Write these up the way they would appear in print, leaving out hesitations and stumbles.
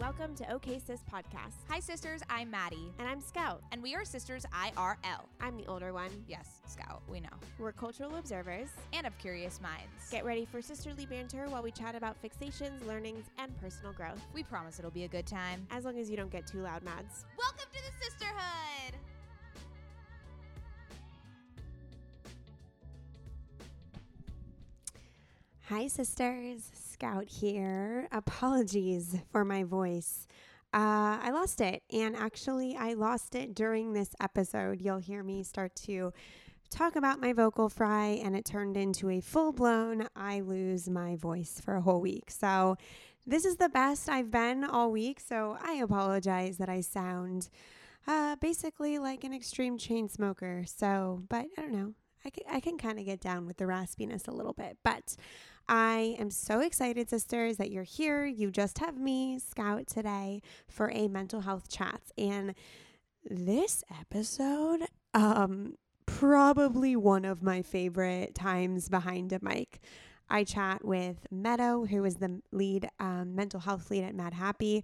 Welcome to OK Sis Podcast. Hi, sisters. I'm Maddie. And I'm Scout. And we are sisters IRL. I'm the older one. Yes, Scout. We know. We're cultural observers. And of curious minds. Get ready for sisterly banter while we chat about fixations, learnings, and personal growth. We promise it'll be a good time. As long as you don't get too loud, Mads. Welcome to the sisterhood. Hi, sisters. Scout here. Apologies for my voice. I lost it, and actually I lost it during this episode. You'll hear me start to talk about my vocal fry, and it turned into a full-blown I lose my voice for a whole week. So this is the best I've been all week, so I apologize that I sound basically like an extreme chain smoker. So, but I don't know. I can kind of get down with the raspiness a little bit, but I am so excited, sisters, that you're here. You just have me, Scout, today for a mental health chat. And this episode, probably one of my favorite times behind a mic. I chat with Meadow, who is the lead, mental health lead at Madhappy.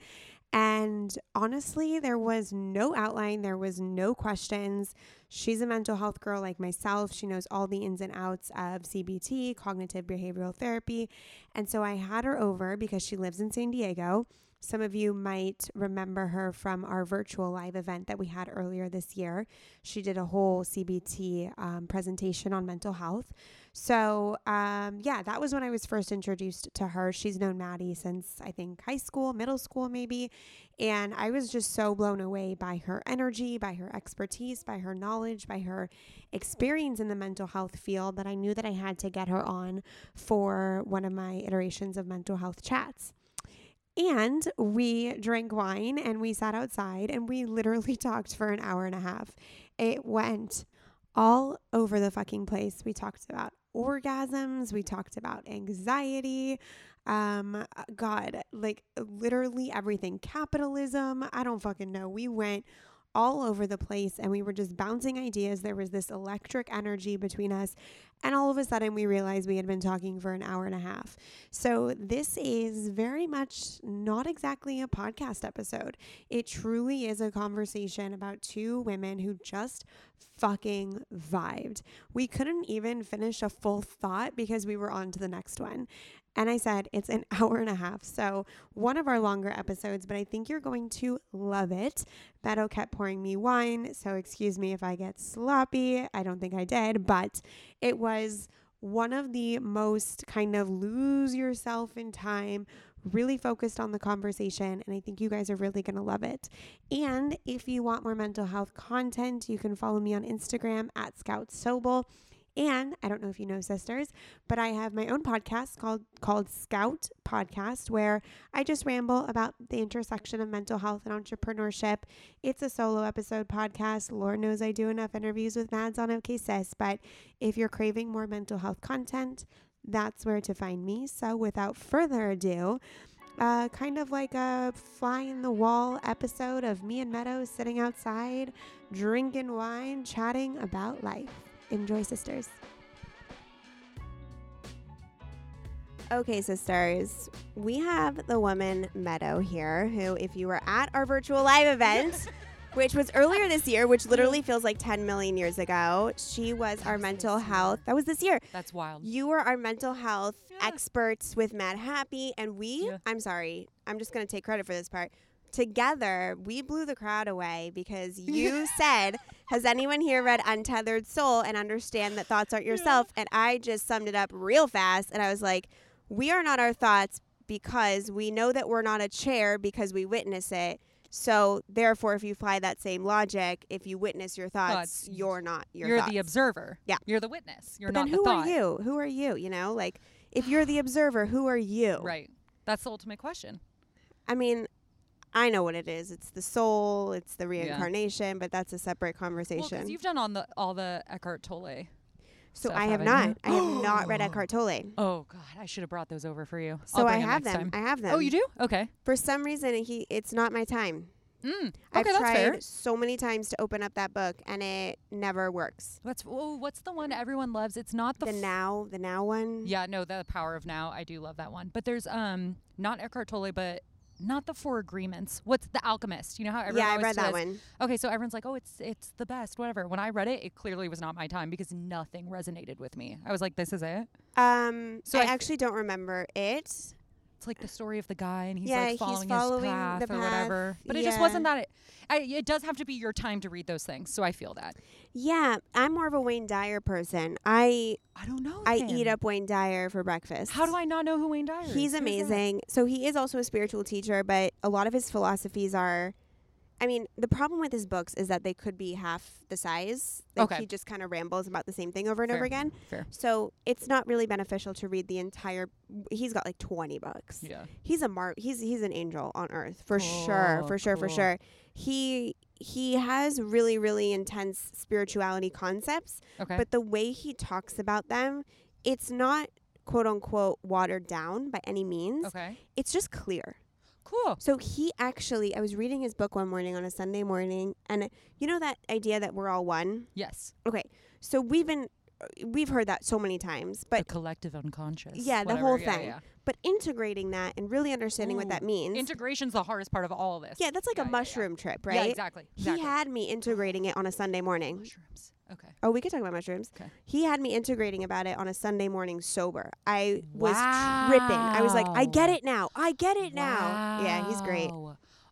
And honestly, there was no outline. There was no questions. She's a mental health girl like myself. She knows all the ins and outs of CBT, cognitive behavioral therapy. And so I had her over because she lives in San Diego. Some of you might remember her from our virtual live event that we had earlier this year. She did a whole CBT presentation on mental health. So, yeah, that was when I was first introduced to her. She's known Maddie since, I think, high school, middle school maybe. And I was just so blown away by her energy, by her expertise, by her knowledge, by her experience in the mental health field that I knew that I had to get her on for one of my iterations of mental health chats. And we drank wine and we sat outside and we literally talked for an hour and a half. It went all over the fucking place. We talked about orgasms. We talked about anxiety. God, like literally everything. Capitalism. I don't fucking know. We went all over the place, and we were just bouncing ideas. There was this electric energy between us, and all of a sudden we realized we had been talking for an hour and a half. So this is very much not exactly a podcast episode. It truly is a conversation about two women who just fucking vibed. We couldn't even finish a full thought because we were on to the next one. And I said, it's an hour and a half, so one of our longer episodes, but I think you're going to love it. Beto kept pouring me wine, so excuse me if I get sloppy. I don't think I did, but it was one of the most kind of lose yourself in time, really focused on the conversation, and I think you guys are really going to love it. And if you want more mental health content, you can follow me on Instagram at Scout Sobel. And I don't know if you know, sisters, but I have my own podcast called Scout Podcast, where I just ramble about the intersection of mental health and entrepreneurship. It's a solo episode podcast. Lord knows I do enough interviews with Mads on OK Sis, but if you're craving more mental health content, that's where to find me. So without further ado, kind of like a fly in the wall episode of me and Meadow sitting outside, drinking wine, chatting about life. Enjoy, sisters. Okay, sisters, we have the woman Meadow here who, if you were at our virtual live event, which was earlier this year, which literally feels like 10 million years ago, she was our mental health. That was this year. That's wild. You were our mental health experts with Madhappy, and we, I'm sorry, I'm just going to take credit for this part. Together, we blew the crowd away because you said, has anyone here read Untethered Soul and understand that thoughts aren't yourself? And I just summed it up real fast. And I was like, we are not our thoughts because we know that we're not a chair because we witness it. So therefore, if you apply that same logic, if you witness your thoughts, you're not your thoughts. You're the observer. Yeah. You're the witness. You're not the thought. But then who are you? Who are you? You know, like if you're the observer, who are you? Right. That's the ultimate question. I mean, I know what it is. It's the soul. It's the reincarnation. Yeah. But that's a separate conversation. Well, because you've done all the Eckhart Tolle. So stuff, I have not. I have not read Eckhart Tolle. Oh God, I should have brought those over for you. So I have them. I have them. Oh, you do? Okay. For some reason, it's not my time. Okay, I've tried so many times to open up that book, and it never works. What's the one everyone loves? It's not the Now one. Yeah, no, The Power of Now. I do love that one. But there's not Eckhart Tolle, but. Not The Four Agreements. What's The Alchemist? You know how everyone always says. Yeah, I read that one. Okay, so everyone's like, oh, it's the best, whatever. When I read it, it clearly was not my time because nothing resonated with me. I was like, this is it? So I actually don't remember it. It's like the story of the guy and he's following his path or whatever. But it just wasn't that. It does have to be your time to read those things, so I feel that. Yeah, I'm more of a Wayne Dyer person. I don't know. I eat up Wayne Dyer for breakfast. How do I not know who Wayne Dyer is? He's amazing. So he is also a spiritual teacher, but a lot of his philosophies are, I mean, the problem with his books is that they could be half the size. Like he just kind of rambles about the same thing over and over again. Fair. So it's not really beneficial to read the entire. He's got like 20 books. Yeah. He's a he's an angel on earth for sure, for sure, for sure. He has really, really intense spirituality concepts. Okay. But the way he talks about them, it's not quote unquote watered down by any means. Okay. It's just clear. Cool. So he actually, I was reading his book one morning on a Sunday morning, and you know that idea that we're all one? Yes. Okay. So we've heard that so many times, but the collective unconscious. Yeah, whatever, the whole thing. Yeah. But integrating that and really understanding what that means. Integration's the hardest part of all of this. Yeah, that's like a mushroom trip, right? Yeah, exactly. He had me integrating it on a Sunday morning. Mushrooms. Okay. Oh, we could talk about mushrooms. Okay. He had me integrating about it on a Sunday morning sober. I was tripping. I was like, I get it now. I get it now. Yeah, he's great.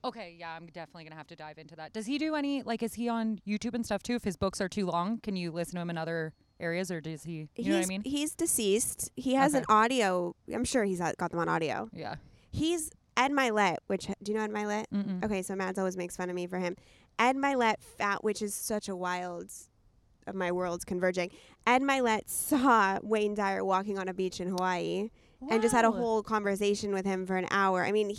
Okay, yeah, I'm definitely going to have to dive into that. Does he do any, like, is he on YouTube and stuff too? If his books are too long, can you listen to him in other areas, or does he, you know what I mean? He's deceased. He has an audio. I'm sure he's got them on audio. Yeah. He's Ed Mylett, which, do you know Ed Mylett? Mm-mm. Okay, so Mads always makes fun of me for him. Ed Mylett, which is such a wild of my worlds converging. Ed Mylett saw Wayne Dyer walking on a beach in Hawaii and just had a whole conversation with him for an hour. I mean,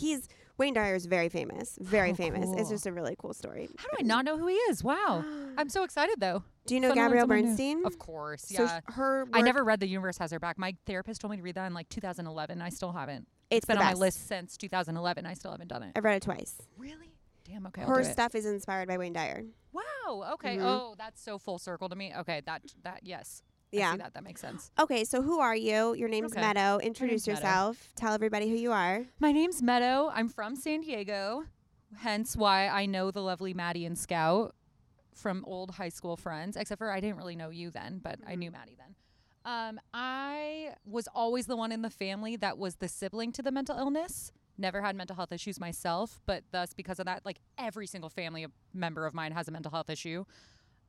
Wayne Dyer is very famous, very famous. Cool. It's just a really cool story. How do I not know who he is? Wow. I'm so excited, though. Do you know Gabrielle Bernstein? Of course, yeah. So I never read The Universe Has Her Back. My therapist told me to read that in like 2011. I still haven't. It's been on my list since 2011. I still haven't done it. I've read it twice. Really? damn, okay. Her stuff is inspired by Wayne Dyer. Wow. Okay. Mm-hmm. Oh, that's so full circle to me. Okay. That yes. Yeah. I see that. That makes sense. Okay. So who are you? Your name's Meadow. Introduce yourself. Meadow. Tell everybody who you are. My name's Meadow. I'm from San Diego, hence why I know the lovely Maddie and Scout from old high school friends, except for I didn't really know you then, but I knew Maddie then. I was always the one in the family that was the sibling to the mental illness. Never had mental health issues myself, but thus because of that, like every single family member of mine has a mental health issue.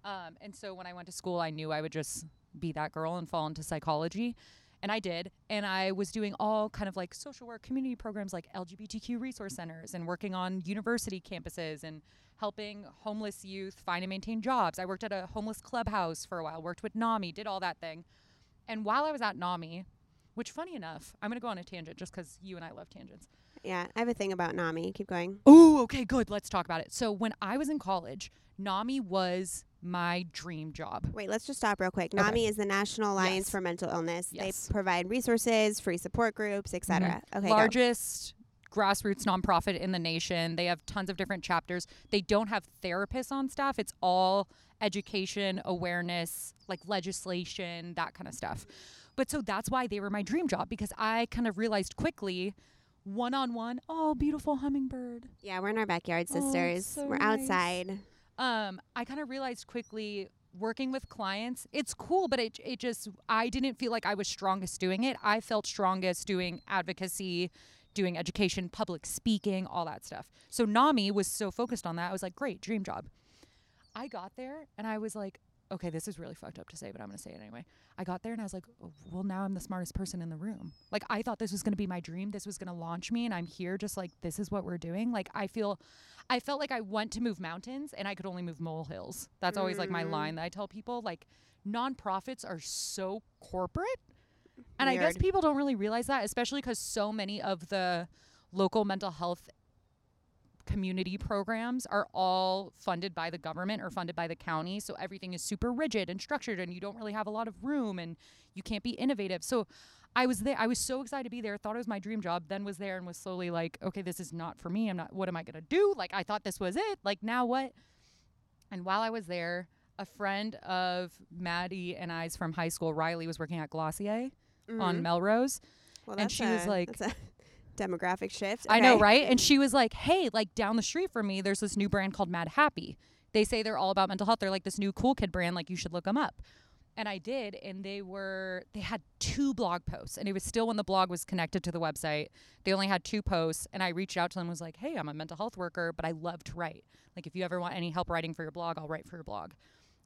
And so when I went to school, I knew I would just be that girl and fall into psychology. And I did. And I was doing all kind of like social work, community programs like LGBTQ resource centers and working on university campuses and helping homeless youth find and maintain jobs. I worked at a homeless clubhouse for a while, worked with NAMI, did all that thing. And while I was at NAMI, which funny enough, I'm going to go on a tangent just because you and I love tangents. Yeah, I have a thing about NAMI. Keep going. Oh, okay, good. Let's talk about it. So when I was in college, NAMI was my dream job. Wait, let's just stop real quick. Okay. NAMI is the National Alliance for Mental Illness. Yes. They provide resources, free support groups, et cetera. Mm-hmm. Okay, largest grassroots nonprofit in the nation. They have tons of different chapters. They don't have therapists on staff. It's all education, awareness, like legislation, that kind of stuff. But so that's why they were my dream job, because I kind of realized quickly one-on-one, oh, beautiful hummingbird. Yeah, we're in our backyard, sisters. Oh, so we're nice. Outside. I kind of realized quickly working with clients, it's cool, but it just, I didn't feel like I was strongest doing it. I felt strongest doing advocacy, doing education, public speaking, all that stuff. So NAMI was so focused on that. I was like, great, dream job. I got there and I was like, okay, this is really fucked up to say, but I'm going to say it anyway. I got there and I was like, oh, well, now I'm the smartest person in the room. Like, I thought this was going to be my dream. This was going to launch me. And I'm here just like, this is what we're doing. Like, I felt like I want to move mountains and I could only move molehills. That's always like my line that I tell people. Like, nonprofits are so corporate. And weird. I guess people don't really realize that, especially because so many of the local mental health community programs are all funded by the government or funded by the county. So everything is super rigid and structured and you don't really have a lot of room and you can't be innovative. So I was there. I was so excited to be there. Thought it was my dream job. Then was there and was slowly like, okay, this is not for me. What am I going to do? Like, I thought this was it. Like, now what? And while I was there, a friend of Maddie and I's from high school, Riley, was working at Glossier on Melrose. Well, and she was like, that's a demographic shift. Okay. I know, right? And she was like, hey, like down the street from me, there's this new brand called Madhappy. They say they're all about mental health. They're like this new cool kid brand. Like, you should look them up. And I did. And they had 2 blog posts, and it was still when the blog was connected to the website. They only had 2 posts. And I reached out to them and was like, hey, I'm a mental health worker, but I love to write. Like, if you ever want any help writing for your blog, I'll write for your blog.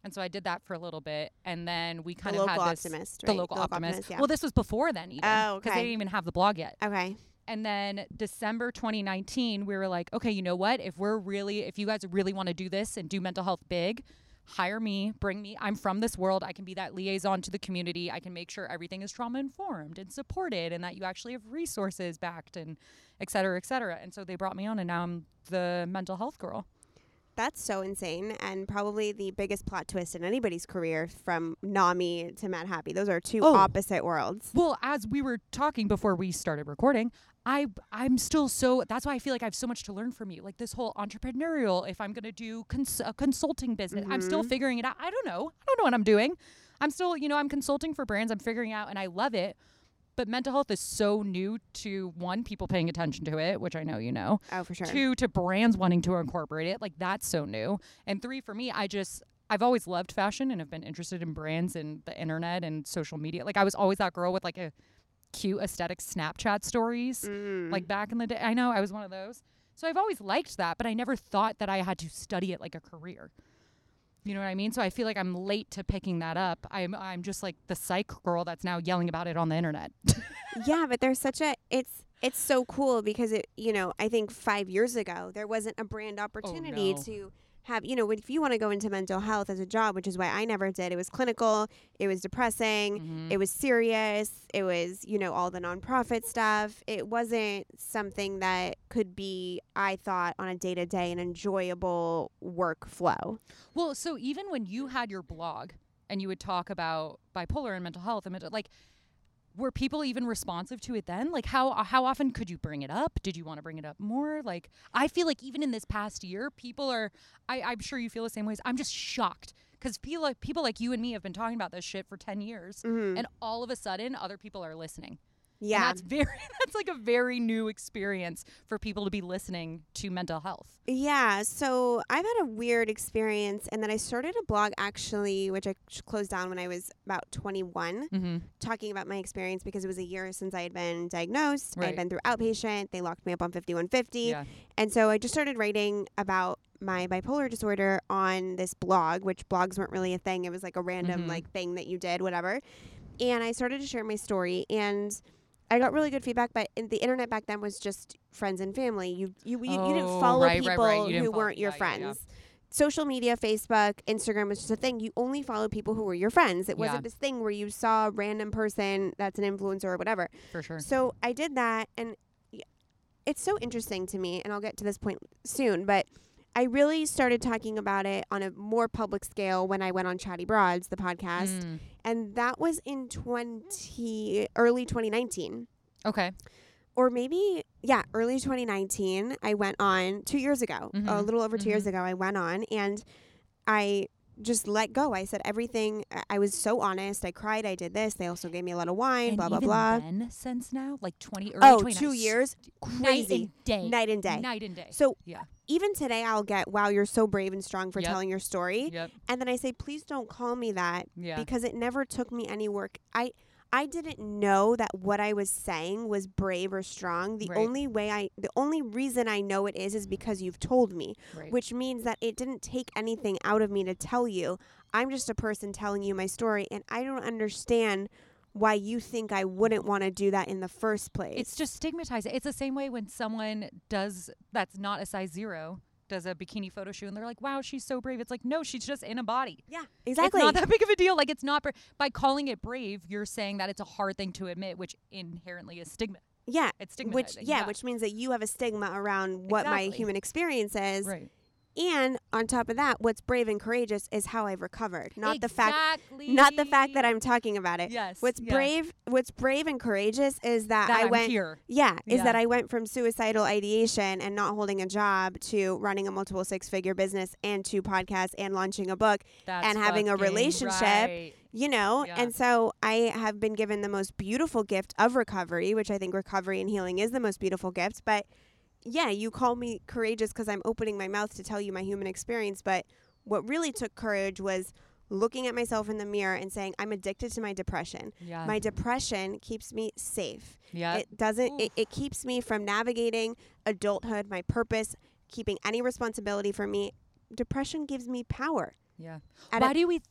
And so I did that for a little bit, and then we kind of had this... Optimist, right? The local optimist. Yeah. Well, this was before then, even. Oh, okay. Because they didn't even have the blog yet. Okay. And then December 2019, we were like, okay, you know what? If you guys really want to do this and do mental health big, hire me, bring me. I'm from this world. I can be that liaison to the community. I can make sure everything is trauma-informed and supported and that you actually have resources backed and et cetera, et cetera. And so they brought me on, and now I'm the mental health girl. That's so insane, and probably the biggest plot twist in anybody's career, from NAMI to Madhappy. Those are two opposite worlds. Well, as we were talking before we started recording, I'm still so... That's why I feel like I have so much to learn from you. Like, this whole entrepreneurial, if I'm going to do a consulting business, I'm still figuring it out. I don't know. I don't know what I'm doing. I'm still, I'm consulting for brands. I'm figuring it out, and I love it. But mental health is so new to, 1, people paying attention to it, which I know you know. Oh, for sure. 2, to brands wanting to incorporate it. Like, that's so new. And 3, for me, I've always loved fashion and have been interested in brands and the internet and social media. Like, I was always that girl with, like, a cute aesthetic Snapchat stories. Like, back in the day. I know, I was one of those. So I've always liked that, but I never thought that I had to study it like a career. You know what I mean? So I feel like I'm late to picking that up. I'm just like the psych girl that's now yelling about it on the internet. Yeah, but there's such a... It's so cool because it... I think 5 years ago there wasn't a brand opportunity to have... if you want to go into mental health as a job, which is why I never did. It was clinical. It was depressing. It was serious. It was all the nonprofit stuff. It wasn't something that could be, I thought, on a day-to-day an enjoyable workflow. Well, so even when you had your blog and you would talk about bipolar and mental health, and like were people even responsive to it then? Like, how often could you bring it up? Did you want to bring it up more? Like, I feel like even in this past year, people are, I'm sure you feel the same ways. I'm just shocked because people like you and me have been talking about this shit for 10 years. Mm-hmm. And all of a sudden, other people are listening. Yeah. And that's like a very new experience for people to be listening to mental health. Yeah. So I've had a weird experience. And then I started a blog actually, which I closed down when I was about 21, mm-hmm. talking about my experience because it was a year since I had been diagnosed. Right. I had been through outpatient. They locked me up on 5150. Yeah. And so I just started writing about my bipolar disorder on this blog, which blogs weren't really a thing. It was like a random mm-hmm. like thing that you did, whatever. And I started to share my story, and I got really good feedback, but the internet back then was just friends and family. You didn't follow people who weren't your friends. Yeah. Social media, Facebook, Instagram was just a thing. You only followed people who were your friends. It wasn't this thing where you saw a random person that's an influencer or whatever. For sure. So I did that, and it's so interesting to me, and I'll get to this point soon, but I really started talking about it on a more public scale when I went on Chatty Broads, the podcast, and that was in early 2019. Okay. Or maybe, early 2019, I went on 2 years ago, mm-hmm. a little over 2 years ago, I went on, and I just let go. I said everything. I was so honest. I cried. I did this. They also gave me a lot of wine, and blah, blah, blah. Then, since now, like 2 years. Crazy. Night and day. So even today I'll get, wow, you're so brave and strong for telling your story. Yep. And then I say, please don't call me that because it never took me any work. I didn't know that what I was saying was brave or strong. The only reason I know it is because you've told me, which means that it didn't take anything out of me to tell you. I'm just a person telling you my story, and I don't understand why you think I wouldn't want to do that in the first place. It's just stigmatizing. It's the same way when someone that's not a size 0 does a bikini photo shoot, and they're like, wow, she's so brave. It's like, no, she's just in a body. Yeah, exactly. It's not that big of a deal. Like, it's not by calling it brave, you're saying that it's a hard thing to admit, which inherently is stigma. Yeah. It's stigmatizing. Which means that you have a stigma around what my human experience is. Right. And on top of that, what's brave and courageous is how I've recovered, not the fact that I'm talking about it. Yes. What's brave and courageous is that I went here. That I went from suicidal ideation and not holding a job to running a multiple six-figure business and to podcasts and launching a book and having a relationship. Right. And so I have been given the most beautiful gift of recovery, which I think recovery and healing is the most beautiful gift, but you call me courageous because I'm opening my mouth to tell you my human experience. But what really took courage was looking at myself in the mirror and saying, I'm addicted to my depression. Yeah. My depression keeps me safe. Yeah. It keeps me from navigating adulthood, my purpose, keeping any responsibility for me. Depression gives me power. Yeah.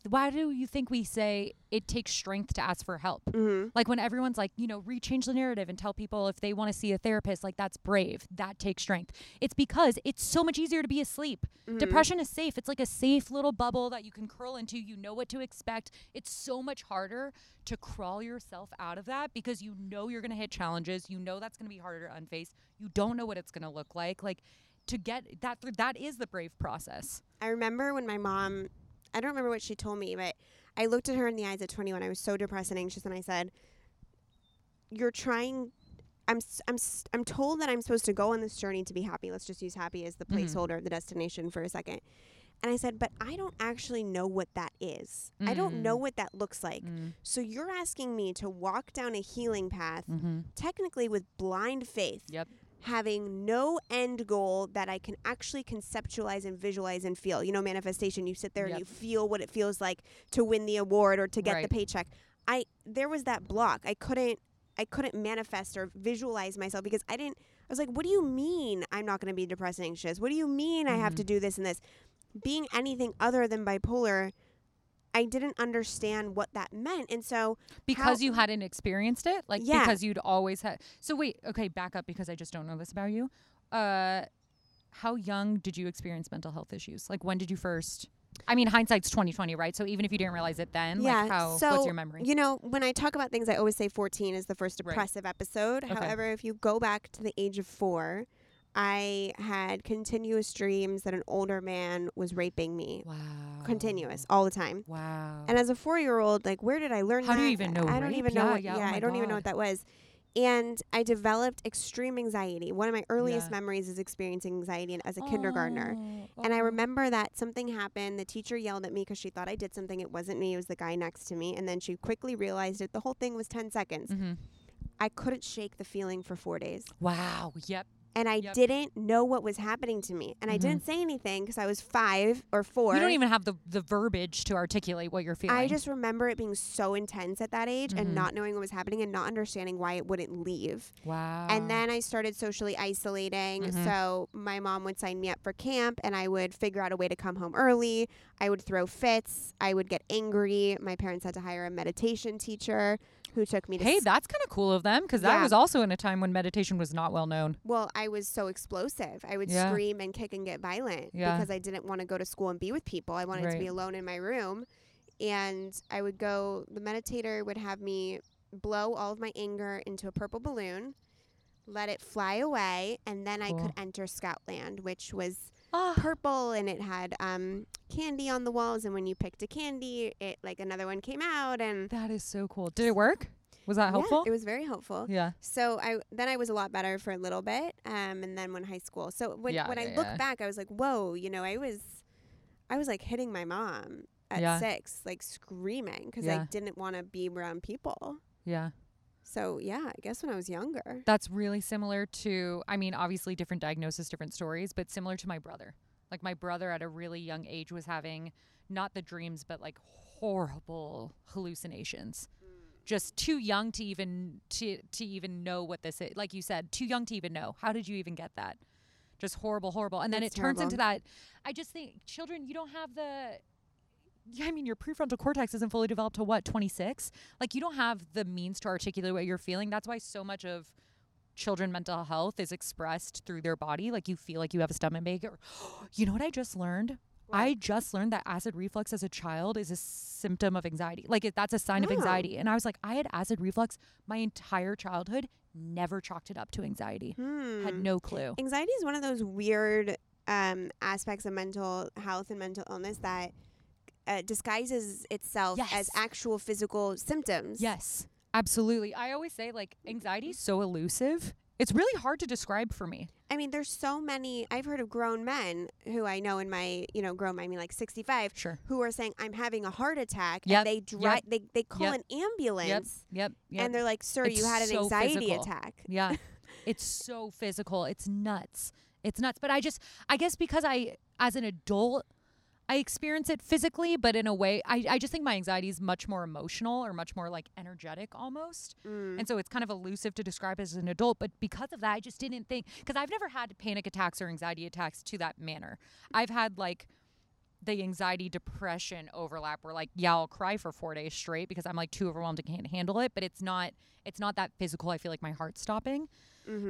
Why do you think we say it takes strength to ask for help? Mm-hmm. Like when everyone's like, rechange the narrative and tell people if they want to see a therapist, like that's brave. That takes strength. It's because it's so much easier to be asleep. Mm-hmm. Depression is safe. It's like a safe little bubble that you can curl into. You know what to expect. It's so much harder to crawl yourself out of that because you know you're going to hit challenges. You know that's going to be harder to unface. You don't know what it's going to look like. Like to get that through, that is the brave process. I remember when my mom, I don't remember what she told me, but I looked at her in the eyes at 21. I was so depressed and anxious, and I said, "You're trying. I'm told that I'm supposed to go on this journey to be happy. Let's just use happy as the placeholder, the destination for a second." And I said, "But I don't actually know what that is. I don't know what that looks like. So you're asking me to walk down a healing path, technically with blind faith." Yep. Having no end goal that I can actually conceptualize and visualize and feel. Manifestation, you sit there and you feel what it feels like to win the award or to get the paycheck. There was that block. I couldn't manifest or visualize myself because I was like, what do you mean I'm not going to be depressed and anxious? What do you mean I have to do this and this? Being anything other than bipolar, I didn't understand what that meant. And so because you hadn't experienced it, because you'd always had. So wait, okay, back up because I just don't know this about you. How young did you experience mental health issues? Like when did you first? I mean, hindsight's 20/20, right? So even if you didn't realize it then, what's your memory? When I talk about things, I always say 14 is the first depressive episode. Okay. However, if you go back to the age of 4, I had continuous dreams that an older man was raping me. Wow. Continuous, all the time. Wow. And as a 4-year-old, like, where did I learn that? How do you even know? I don't even know. I don't even know what that was. And I developed extreme anxiety. One of my earliest memories is experiencing anxiety as a kindergartner. Oh. And I remember that something happened. The teacher yelled at me because she thought I did something. It wasn't me. It was the guy next to me. And then she quickly realized it. The whole thing was 10 seconds. Mm-hmm. I couldn't shake the feeling for 4 days. Wow. Yep. And I didn't know what was happening to me. And I didn't say anything because I was 5 or 4. You don't even have the verbiage to articulate what you're feeling. I just remember it being so intense at that age and not knowing what was happening and not understanding why it wouldn't leave. Wow. And then I started socially isolating. So my mom would sign me up for camp and I would figure out a way to come home early. I would throw fits. I would get angry. My parents had to hire a meditation teacher who took me to... Hey, that's kind of cool of them because that was also in a time when meditation was not well known. Well, I was so explosive. I would scream and kick and get violent because I didn't want to go to school and be with people. I wanted to be alone in my room. And I would go, the meditator would have me blow all of my anger into a purple balloon, let it fly away, and then I could enter Scoutland, which was purple, and it had candy on the walls, and when you picked a candy, it like another one came out. And that is so cool. Did it work? Was that helpful? Yeah, it was very helpful. Yeah. So I was a lot better for a little bit, and then when high school. So when I look back, I was like, whoa, you know, I was like hitting my mom at 6, like screaming because I didn't want to be around people. Yeah. So, yeah, I guess when I was younger. That's really similar to, I mean, obviously different diagnosis, different stories, but similar to my brother. Like my brother at a really young age was having not the dreams, but like horrible hallucinations. Just too young to even to even know what this is. Like you said, too young to even know. How did you even get that? Just horrible. And then it turns into that. I just think children, you don't have the... I mean, your prefrontal cortex isn't fully developed till what, 26? Like, you don't have the means to articulate what you're feeling. That's why so much of children's mental health is expressed through their body. Like, you feel like you have a stomachache. Or, you know what I just learned? What? I just learned that acid reflux as a child is a symptom of anxiety. Like, that's a sign of anxiety. And I was like, I had acid reflux my entire childhood. Never chalked it up to anxiety. Had no clue. Anxiety is one of those weird aspects of mental health and mental illness that... disguises itself as actual physical symptoms. Yes, absolutely. I always say, like, anxiety is so elusive. It's really hard to describe for me. I mean, there's so many. I've heard of grown men who I know in my, you know, grown, I mean, like 65, who are saying, I'm having a heart attack. Yep. And they call an ambulance. Yep. And they're like, sir, you had an anxiety attack. Yeah. It's so physical. It's nuts. But I guess because as an adult, I experience it physically, but in a way, I just think my anxiety is much more emotional or much more like energetic almost. And so it's kind of elusive to describe as an adult. But because of that, I just didn't think, because I've never had panic attacks or anxiety attacks to that manner. I've had like the anxiety depression overlap where like, yeah, I'll cry for 4 days straight because I'm like too overwhelmed and can't handle it. But it's not that physical. I feel like my heart's stopping.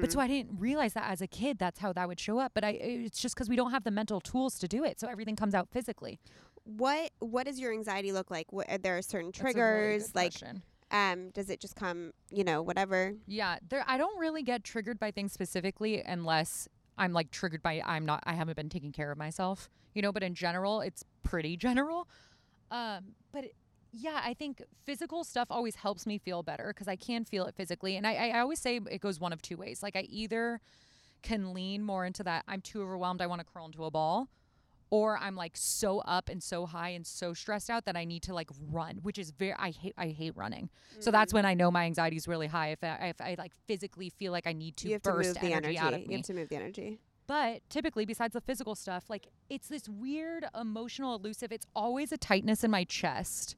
But so I didn't realize that as a kid, that's how that would show up. But it's just because we don't have the mental tools to do it. So everything comes out physically. What does your anxiety look like? Are there certain triggers? That's a really good question. Does it just come, you know, whatever? Yeah. I don't really get triggered by things specifically unless I'm like triggered by I haven't been taking care of myself, you know, but in general, it's pretty general. Yeah, I think physical stuff always helps me feel better because I can feel it physically. And I always say it goes one of two ways. Like I either can lean more into that I'm too overwhelmed, I want to curl into a ball, or I'm like so up and so high and so stressed out that I need to like run, which is I hate running. So that's when I know my anxiety is really high. If I like physically feel like I need to burst energy out of me. You have to move the energy. But typically, besides the physical stuff, like it's this weird emotional elusive. It's always a tightness in my chest,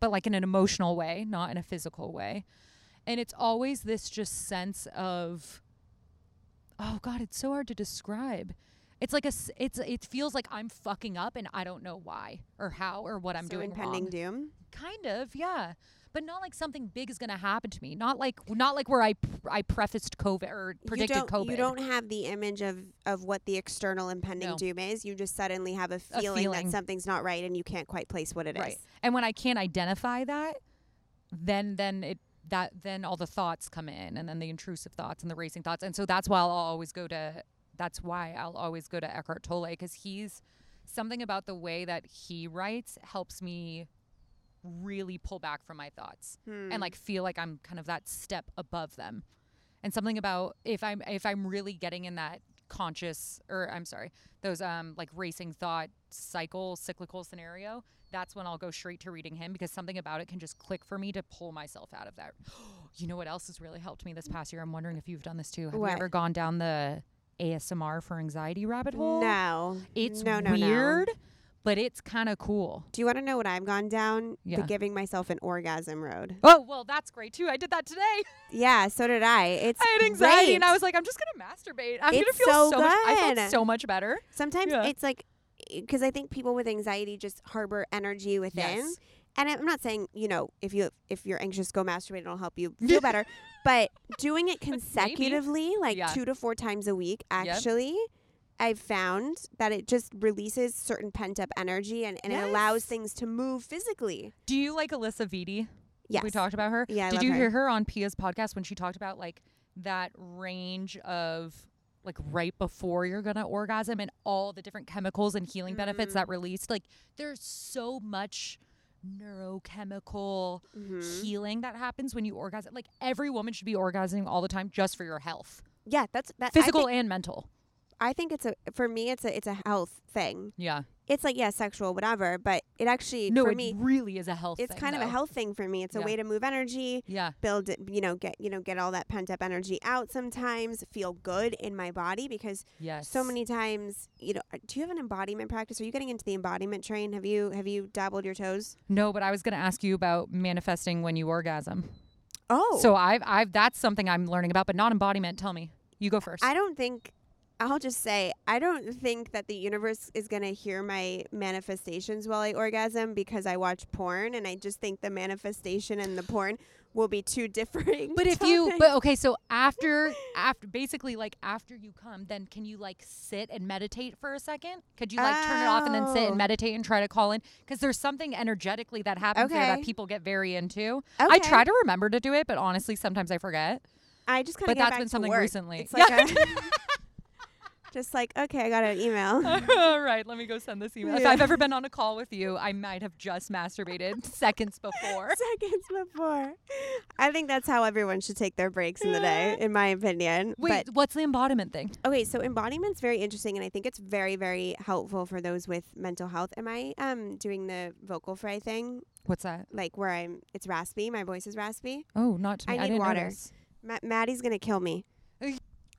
but like in an emotional way, not in a physical way. And it's always this just sense of, oh God, it's so hard to describe. It's like it feels like I'm fucking up and I don't know why or how or what I'm doing wrong. Impending doom? Kind of, yeah. But not like something big is going to happen to me. Not like where I prefaced COVID or predicted COVID. You don't have the image of what the external impending doom is. You just suddenly have a feeling that something's not right and you can't quite place what it is. And when I can't identify that, then all the thoughts come in and then the intrusive thoughts and the racing thoughts. And so that's why I'll always go to that's why I'll always go to Eckhart Tolle, because he's something about the way that he writes helps me really pull back from my thoughts and like feel like I'm kind of that step above them. And something about if I'm really getting in that conscious, or I'm sorry, those like racing thought cyclical scenario, that's when I'll go straight to reading him, because something about it can just click for me to pull myself out of that. You know what else has really helped me this past year? I'm wondering if you've done this too. Have you ever gone down the ASMR for anxiety rabbit hole? No. It's weird. No. But it's kind of cool. Do you want to know what I've gone down? Yeah. The giving myself an orgasm road. Oh, well, that's great, too. I did that today. Yeah, so did I. I had anxiety, great. And I was like, I'm just going to masturbate. I'm going to feel so good. I felt so much better. Sometimes it's like, because I think people with anxiety just harbor energy within. Yes. And I'm not saying, you know, if you're anxious, go masturbate. It'll help you feel better. But doing it consecutively, like 2 to 4 times a week, actually. Yep. I've found that it just releases certain pent-up energy and it allows things to move physically. Do you like Alisa Vitti? Yes. We talked about her. Yeah, I love her. Did you hear her on Pia's podcast when she talked about like that range of like right before you're going to orgasm and all the different chemicals and healing benefits that released? Like there's so much neurochemical healing that happens when you orgasm. Like every woman should be orgasming all the time just for your health. Yeah, that's physical and mental. I think for me it's a health thing. Yeah. It's like sexual whatever, but it actually really is a health thing. It's kind of a health thing for me. It's a way to move energy, build it, get all that pent up energy out sometimes, feel good in my body because so many times, do you have an embodiment practice? Are you getting into the embodiment train? Have you dabbled your toes? No, but I was going to ask you about manifesting when you orgasm. Oh. So I've that's something I'm learning about, but not embodiment. Tell me. You go first. I'll just say, I don't think that the universe is going to hear my manifestations while I orgasm because I watch porn, and I just think the manifestation and the porn will be two differing. But if you, so after you come, then can you like sit and meditate for a second? Could you like turn it off and then sit and meditate and try to call in? Because there's something energetically that happens there that people get very into. Okay. I try to remember to do it, but honestly, sometimes I forget. I just kind of get back to work. But that's been something recently. It's like just like, okay, I got an email. All right, let me go send this email. Yeah. If I've ever been on a call with you, I might have just masturbated seconds before. I think that's how everyone should take their breaks in the day, in my opinion. Wait, but what's the embodiment thing? Okay, so embodiment's very interesting, and I think it's very, very helpful for those with mental health. Am I doing the vocal fry thing? What's that? Like where it's raspy, my voice is raspy. Oh, not to me. I need water. Maddie's going to kill me.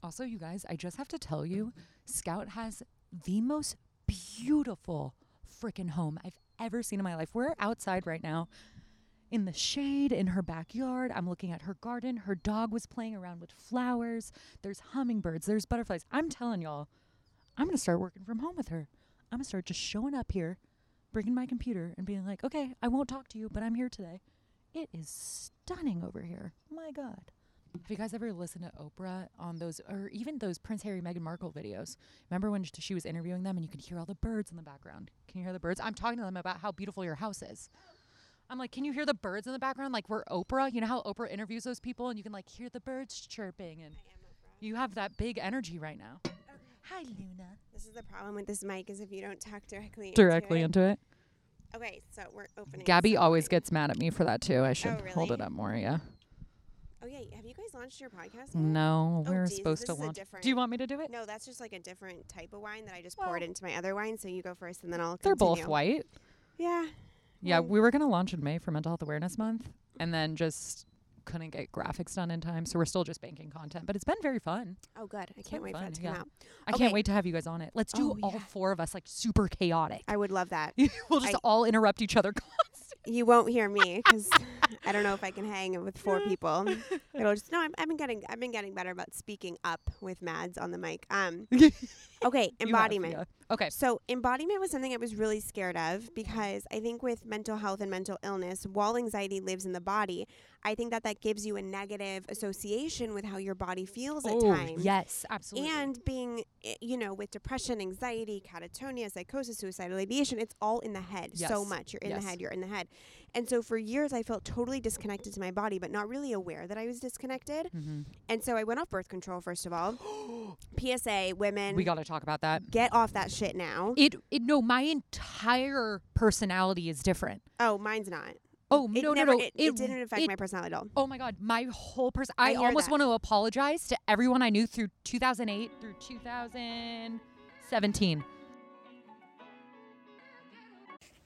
Also, you guys, I just have to tell you, Scout has the most beautiful freaking home I've ever seen in my life. We're outside right now in the shade in her backyard. I'm looking at her garden. Her dog was playing around with flowers. There's hummingbirds. There's butterflies. I'm telling y'all, I'm going to start working from home with her. I'm going to start just showing up here, bringing my computer and being like, okay, I won't talk to you, but I'm here today. It is stunning over here. My God. Have you guys ever listened to Oprah on those, or even those Prince Harry, Meghan Markle videos? Remember when she was interviewing them and you could hear all the birds in the background? Can you hear the birds? I'm talking to them about how beautiful your house is. I'm like, can you hear the birds in the background? Like we're Oprah. You know how Oprah interviews those people and you can like hear the birds chirping, and you have that big energy right now. Okay. Hi, Luna. This is the problem with this mic, is if you don't talk directly into it. Okay, so we're opening. Gabby always gets mad at me for that too. I should hold it up more, Oh, yeah. Have you guys launched your podcast yet? No, we're supposed to launch. Do you want me to do it? No, that's just like a different type of wine that I just poured into my other wine. So you go first and then I'll continue. They're both white. Yeah. Yeah, we were going to launch in May for Mental Health Awareness Month and then just couldn't get graphics done in time. So we're still just banking content. But it's been very fun. Oh, good. I can't wait for that to come out. I can't wait to have you guys on it. Let's do all four of us like super chaotic. I would love that. We'll just all interrupt each other constantly. You won't hear me because I don't know if I can hang with 4 people. It'll just I've been getting better about speaking up with Mads on the mic. Okay, embodiment. Okay. So embodiment was something I was really scared of, because I think with mental health and mental illness, while anxiety lives in the body, I think that that gives you a negative association with how your body feels at times. Yes, absolutely. And being, you know, with depression, anxiety, catatonia, psychosis, suicidal ideation, it's all in the head so much. You're in the head, you're in the head. And so for years I felt totally disconnected to my body, but not really aware that I was disconnected. Mm-hmm. And so I went off birth control, first of all. PSA, women. We got to talk about that. Get off that shit now. No, my entire personality is different. Oh, mine's not. Oh, no. It didn't affect my personality at all. Oh, my God. My whole person. I almost want to apologize to everyone I knew through 2008 through 2017.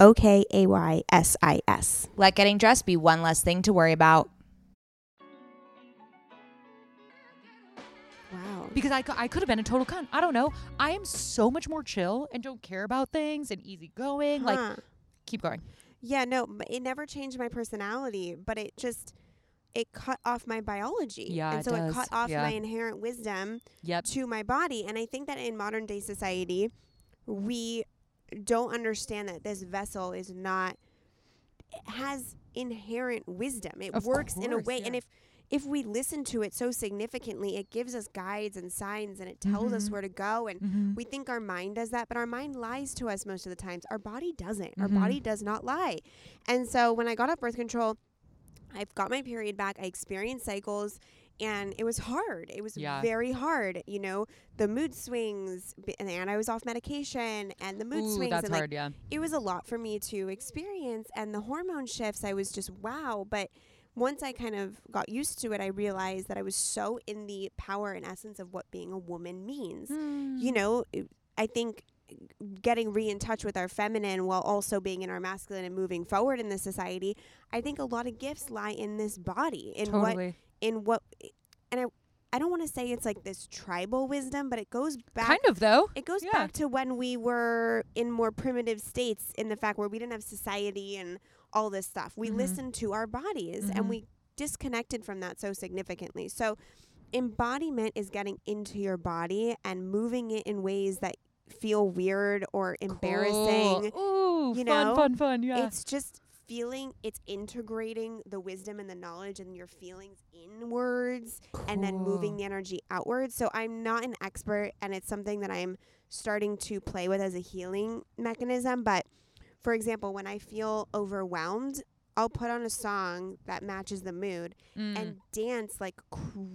OKAYSIS. Let getting dressed be one less thing to worry about. Wow. Because I could have been a total cunt. I don't know. I am so much more chill and don't care about things and easygoing. Like, keep going. Yeah, no, it never changed my personality, but it just... it cut off my biology. Yeah, and so it cut off my inherent wisdom to my body. And I think that in modern day society, we don't understand that this vessel is not, it has inherent wisdom. It works in a way. Yeah. And if we listen to it so significantly, it gives us guides and signs, and it tells us where to go. And we think our mind does that, but our mind lies to us most of the times. Our body doesn't. Our body does not lie. And so when I got off birth control, I've got my period back. I experienced cycles, and it was hard. It was very hard. You know, the mood swings, and I was off medication, and the mood swings. That's and hard, like, it was a lot for me to experience. And the hormone shifts, I was just, wow. But once I kind of got used to it, I realized that I was so in the power and essence of what being a woman means. You know, I think getting in touch with our feminine while also being in our masculine and moving forward in this society, I think a lot of gifts lie in this body. And I don't want to say it's like this tribal wisdom, but it goes back. Kind of, though. It goes back to when we were in more primitive states, in the fact where we didn't have society and all this stuff. We listened to our bodies and we disconnected from that so significantly. So embodiment is getting into your body and moving it in ways that feel weird or embarrassing. Cool. Ooh, you know, fun. Yeah. It's just feeling, it's integrating the wisdom and the knowledge and your feelings inwards and then moving the energy outwards. So I'm not an expert, and it's something that I'm starting to play with as a healing mechanism. But for example, when I feel overwhelmed, I'll put on a song that matches the mood and dance like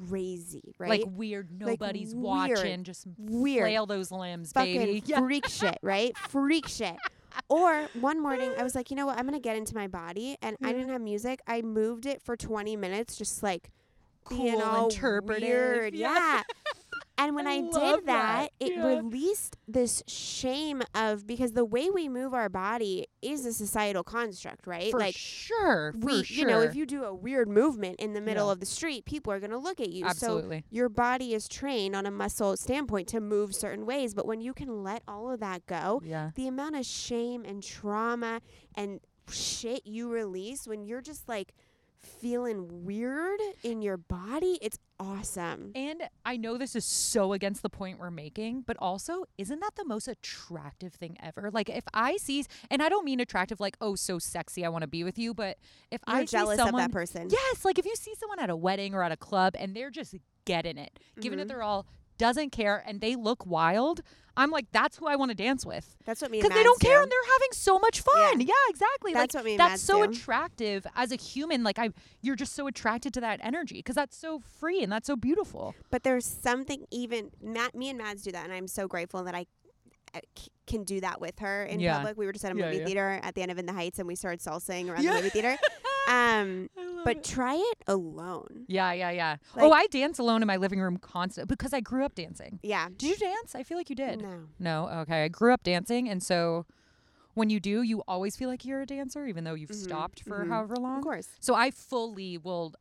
crazy, right? Like weird, nobody's watching, just flail those limbs, fucking baby. Freak shit, right? Freak shit. Or one morning, I was like, you know what? I'm going to get into my body. And I didn't have music. I moved it for 20 minutes, just like cool, being all weird. Yeah. And when I did that, it released this shame of, because the way we move our body is a societal construct, right? For like, sure. You know, if you do a weird movement in the middle of the street, people are going to look at you. Absolutely. So your body is trained on a muscle standpoint to move certain ways. But when you can let all of that go, the amount of shame and trauma and shit you release when you're just like feeling weird in your body, it's awesome. And I know this is so against the point we're making, but also, isn't that the most attractive thing ever? Like, if I see, and I don't mean attractive like, oh, so sexy, I want to be with you, but if you're jealous of that person. Yes, like if you see someone at a wedding or at a club and they're just getting it, giving it their all, doesn't care, and they look wild, I'm like, that's who I want to dance with. That's what me and Mads do. Because they don't care and they're having so much fun. Yeah, exactly. That's like, what me and Mads do. That's so attractive as a human. Like, you're just so attracted to that energy because that's so free and that's so beautiful. But there's something even, me and Mads do that, and I'm so grateful that I can do that with her in public. We were just at a movie theater at the end of In the Heights, and we started salsing around the movie theater. But try it alone. Yeah. Like, I dance alone in my living room constantly because I grew up dancing. Yeah. Did you dance? I feel like you did. No. Okay. I grew up dancing. And so when you do, you always feel like you're a dancer, even though you've stopped for however long. Of course. So I fully will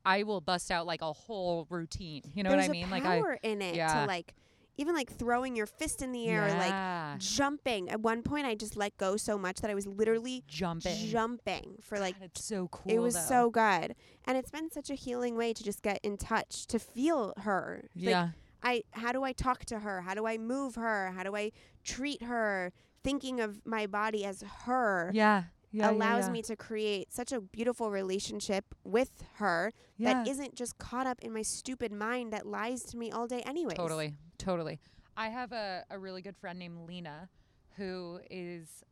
bust out like a whole routine. You know what I mean? There's a power in it to like, even like throwing your fist in the air or like jumping. At one point, I just let go so much that I was literally jumping for like. God, it's so cool. It was so good. And it's been such a healing way to just get in touch, to feel her. Yeah. Like, how do I talk to her? How do I move her? How do I treat her? Thinking of my body as her. Allows me to create such a beautiful relationship with her that isn't just caught up in my stupid mind that lies to me all day anyways. Totally. I have a really good friend named Lena who is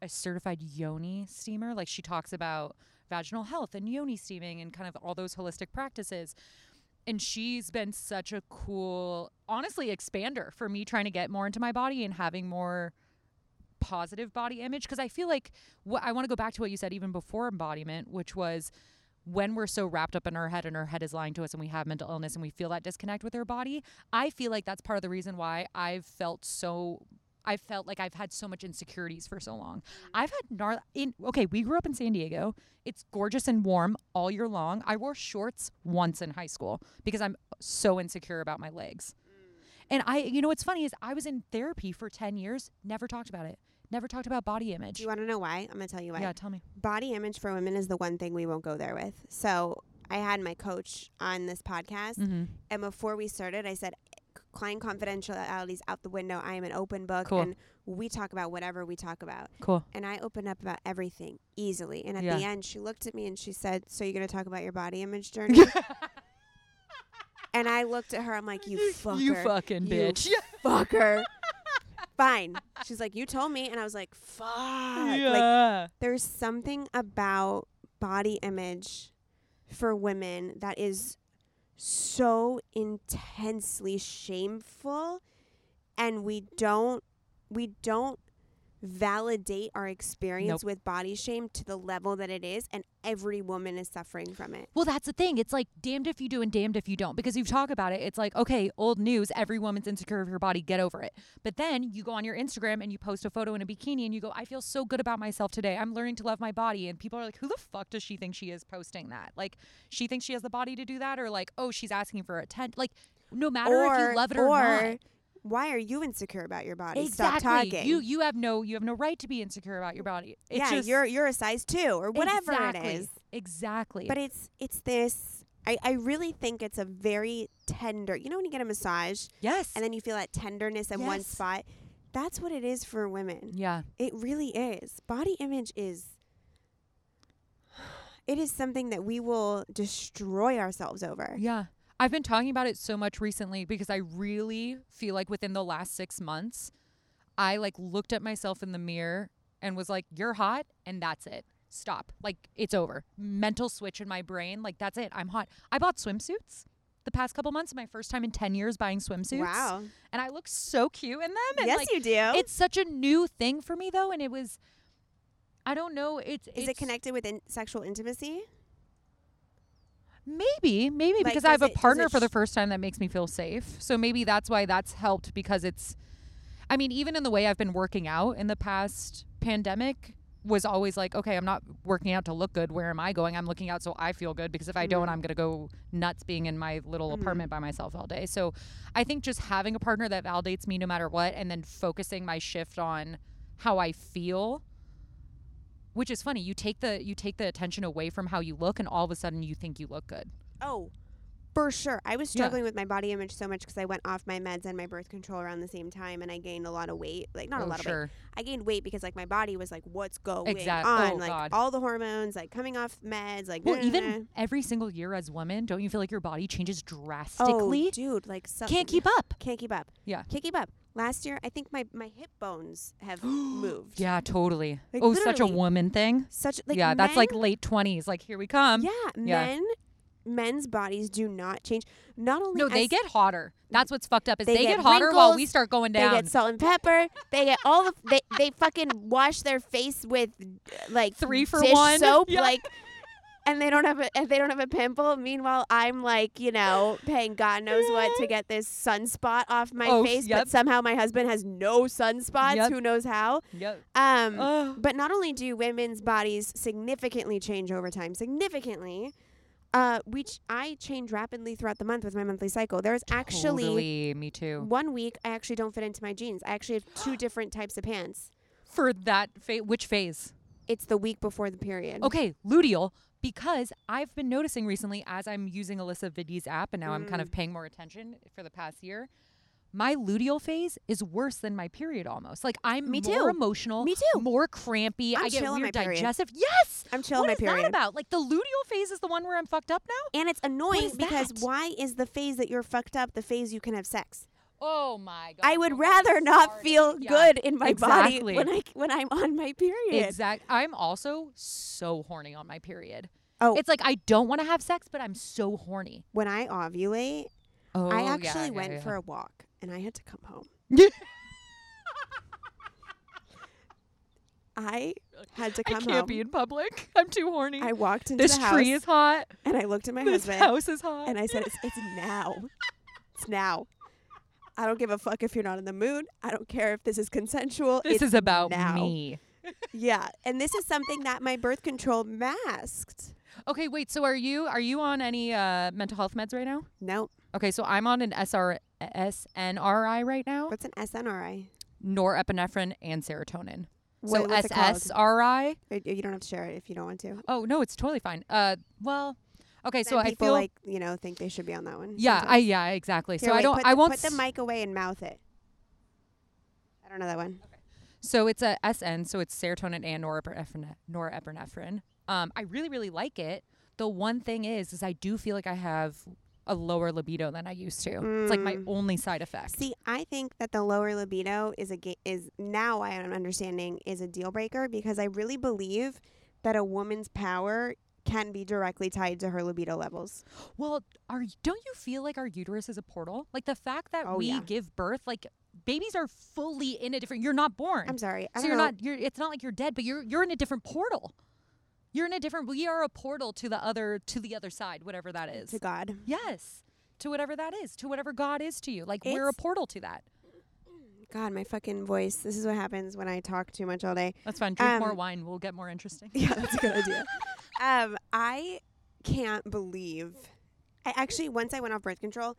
a certified yoni steamer. Like, she talks about vaginal health and yoni steaming and kind of all those holistic practices. And she's been such a cool, honestly, expander for me trying to get more into my body and having more positive body image, because I feel like I want to go back to what you said even before embodiment, which was when we're so wrapped up in our head and our head is lying to us and we have mental illness and we feel that disconnect with our body. I feel like that's part of the reason why I felt like I've had so much insecurities for so long. I've had we grew up in San Diego. It's gorgeous and warm all year long. I wore shorts once in high school because I'm so insecure about my legs. And you know, what's funny is I was in therapy for 10 years, never talked about it. Never talked about body image. You want to know why? I'm going to tell you why. Yeah, tell me. Body image for women is the one thing we won't go there with. So I had my coach on this podcast. And before we started, I said, client confidentialities out the window. I am an open book. Cool. And we talk about whatever we talk about. Cool. And I open up about everything easily. And at the end, she looked at me and she said, so you're going to talk about your body image journey? And I looked at her. I'm like, you fucker. You fucking bitch. You fucker. Fine. She's like, you told me. And I was like, fuck. Yeah. Like, there's something about body image for women that is so intensely shameful, and we don't validate our experience with body shame to the level that it is, and every woman is suffering from it. Well, that's the thing. It's like damned if you do and damned if you don't, because you talk about it. It's like, okay, old news, every woman's insecure of her body, get over it. But then you go on your Instagram and you post a photo in a bikini and you go, I feel so good about myself today. I'm learning to love my body. And people are like, who the fuck does she think she is posting that? Like, she thinks she has the body to do that, or like, oh, she's asking for attention. Like, no matter if you love it or not. Why are you insecure about your body? Exactly. Stop talking. You have no right to be insecure about your body. It's just, you're a size 2 or whatever it is. Exactly. But it's this. I really think it's a very tender. You know when you get a massage? Yes. And then you feel that tenderness in one spot. That's what it is for women. Yeah. It really is. Body image is. It is something that we will destroy ourselves over. Yeah. I've been talking about it so much recently because I really feel like within the last 6 months, I like looked at myself in the mirror and was like, you're hot and that's it. Stop. Like, it's over. Mental switch in my brain. Like, that's it. I'm hot. I bought swimsuits the past couple months. My first time in 10 years buying swimsuits. Wow. And I look so cute in them. And yes, like, you do. It's such a new thing for me though. And it was, I don't know. Is it connected with sexual intimacy? Maybe like, because I have a partner for the first time that makes me feel safe. So maybe that's why that's helped, because it's, I mean, even in the way I've been working out in the past pandemic was always like, okay, I'm not working out to look good. Where am I going? I'm looking out so I feel good, because if I don't, I'm going to go nuts being in my little apartment by myself all day. So I think just having a partner that validates me no matter what, and then focusing my shift on how I feel. Which is funny. You take the attention away from how you look, and all of a sudden you think you look good. Oh, for sure. I was struggling with my body image so much because I went off my meds and my birth control around the same time, and I gained a lot of weight. Like, not a lot of weight. I gained weight because like my body was like, what's going on? Oh, like God. All the hormones, like coming off meds, like. Well, even every single year as women, don't you feel like your body changes drastically? Oh, dude, like can't keep up. Yeah, can't keep up. Last year, I think my hip bones have moved. Yeah, totally. Like, oh, such a woman thing. Men, that's like late 20s. Like, here we come. Yeah, yeah. Men's bodies do not change. Not only they get hotter. That's what's fucked up is they get hotter wrinkles, while we start going down. They get salt and pepper. They get all of they fucking wash their face with like 3-for-1 soap. Yeah. Like. And they don't have a pimple. Meanwhile, I'm like, you know, paying God knows what to get this sunspot off my face. Yep. But somehow my husband has no sunspots. Yep. Who knows how? Yep. But not only do women's bodies significantly change over time, I change rapidly throughout the month with my monthly cycle. There's actually me too. 1 week I actually don't fit into my jeans. I actually have 2 different types of pants. For that which phase? It's the week before the period. Okay, luteal. Because I've been noticing recently, as I'm using Alisa Vitti's app, and now I'm kind of paying more attention for the past year, my luteal phase is worse than my period almost. Like, I'm more emotional. Me too. More crampy. I get weird digestive. Yes! I'm chill on my period. What is that about? Like, the luteal phase is the one where I'm fucked up now? And it's annoying because why is the phase that you're fucked up the phase you can have sex? Oh my God. I would rather not feel good in my body when I'm on my period. Exactly. I'm also so horny on my period. Oh. It's like I don't want to have sex, but I'm so horny. When I ovulate, I actually went for a walk and I had to come home. I had to come home. I can't be in public. I'm too horny. I walked into the house. This tree is hot. And I looked at my husband. This house is hot. And I said, it's now. It's now. I don't give a fuck if you're not in the mood. I don't care if this is consensual. This is about me. Yeah. And this is something that my birth control masked. Okay, wait. So are you on any mental health meds right now? No. Okay, so I'm on an SNRI right now. What's an SNRI? Norepinephrine and serotonin. So SSRI. You don't have to share it if you don't want to. Oh, no, it's totally fine. Okay, so I feel like, you know, think they should be on that one. Yeah, sometimes. Yeah, exactly. Here, so wait, I won't. Put the mic away and mouth it. I don't know that one. Okay. So it's a SN, so it's serotonin and norepinephrine. I really, really like it. The one thing is I do feel like I have a lower libido than I used to. It's like my only side effect. See, I think that the lower libido is now I am understanding is a deal breaker, because I really believe that a woman's power can be directly tied to her libido levels. Well, don't you feel like our uterus is a portal? Like the fact that give birth, like babies are fully in a different. You're not born. I'm sorry. It's not like you're dead, but you're in a different portal. We are a portal to the other side, whatever that is. To God. Yes. To whatever that is. To whatever God is to you. Like we're a portal to that. God, my fucking voice. This is what happens when I talk too much all day. That's fine. Drink more wine. We'll get more interesting. Yeah, that's a good idea. I can't believe. I actually, once I went off birth control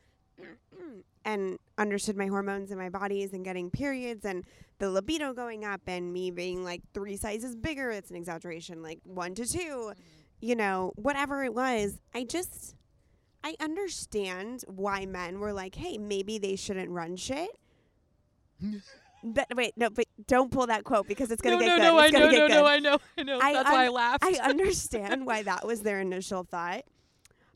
and understood my hormones and my bodies and getting periods and the libido going up and me being like 3 sizes bigger, it's an exaggeration, like 1 to 2, you know, whatever it was, I understand why men were like, hey, maybe they shouldn't run shit. But don't pull that quote because it's going to get good. I know. That's why I laughed. I understand why that was their initial thought.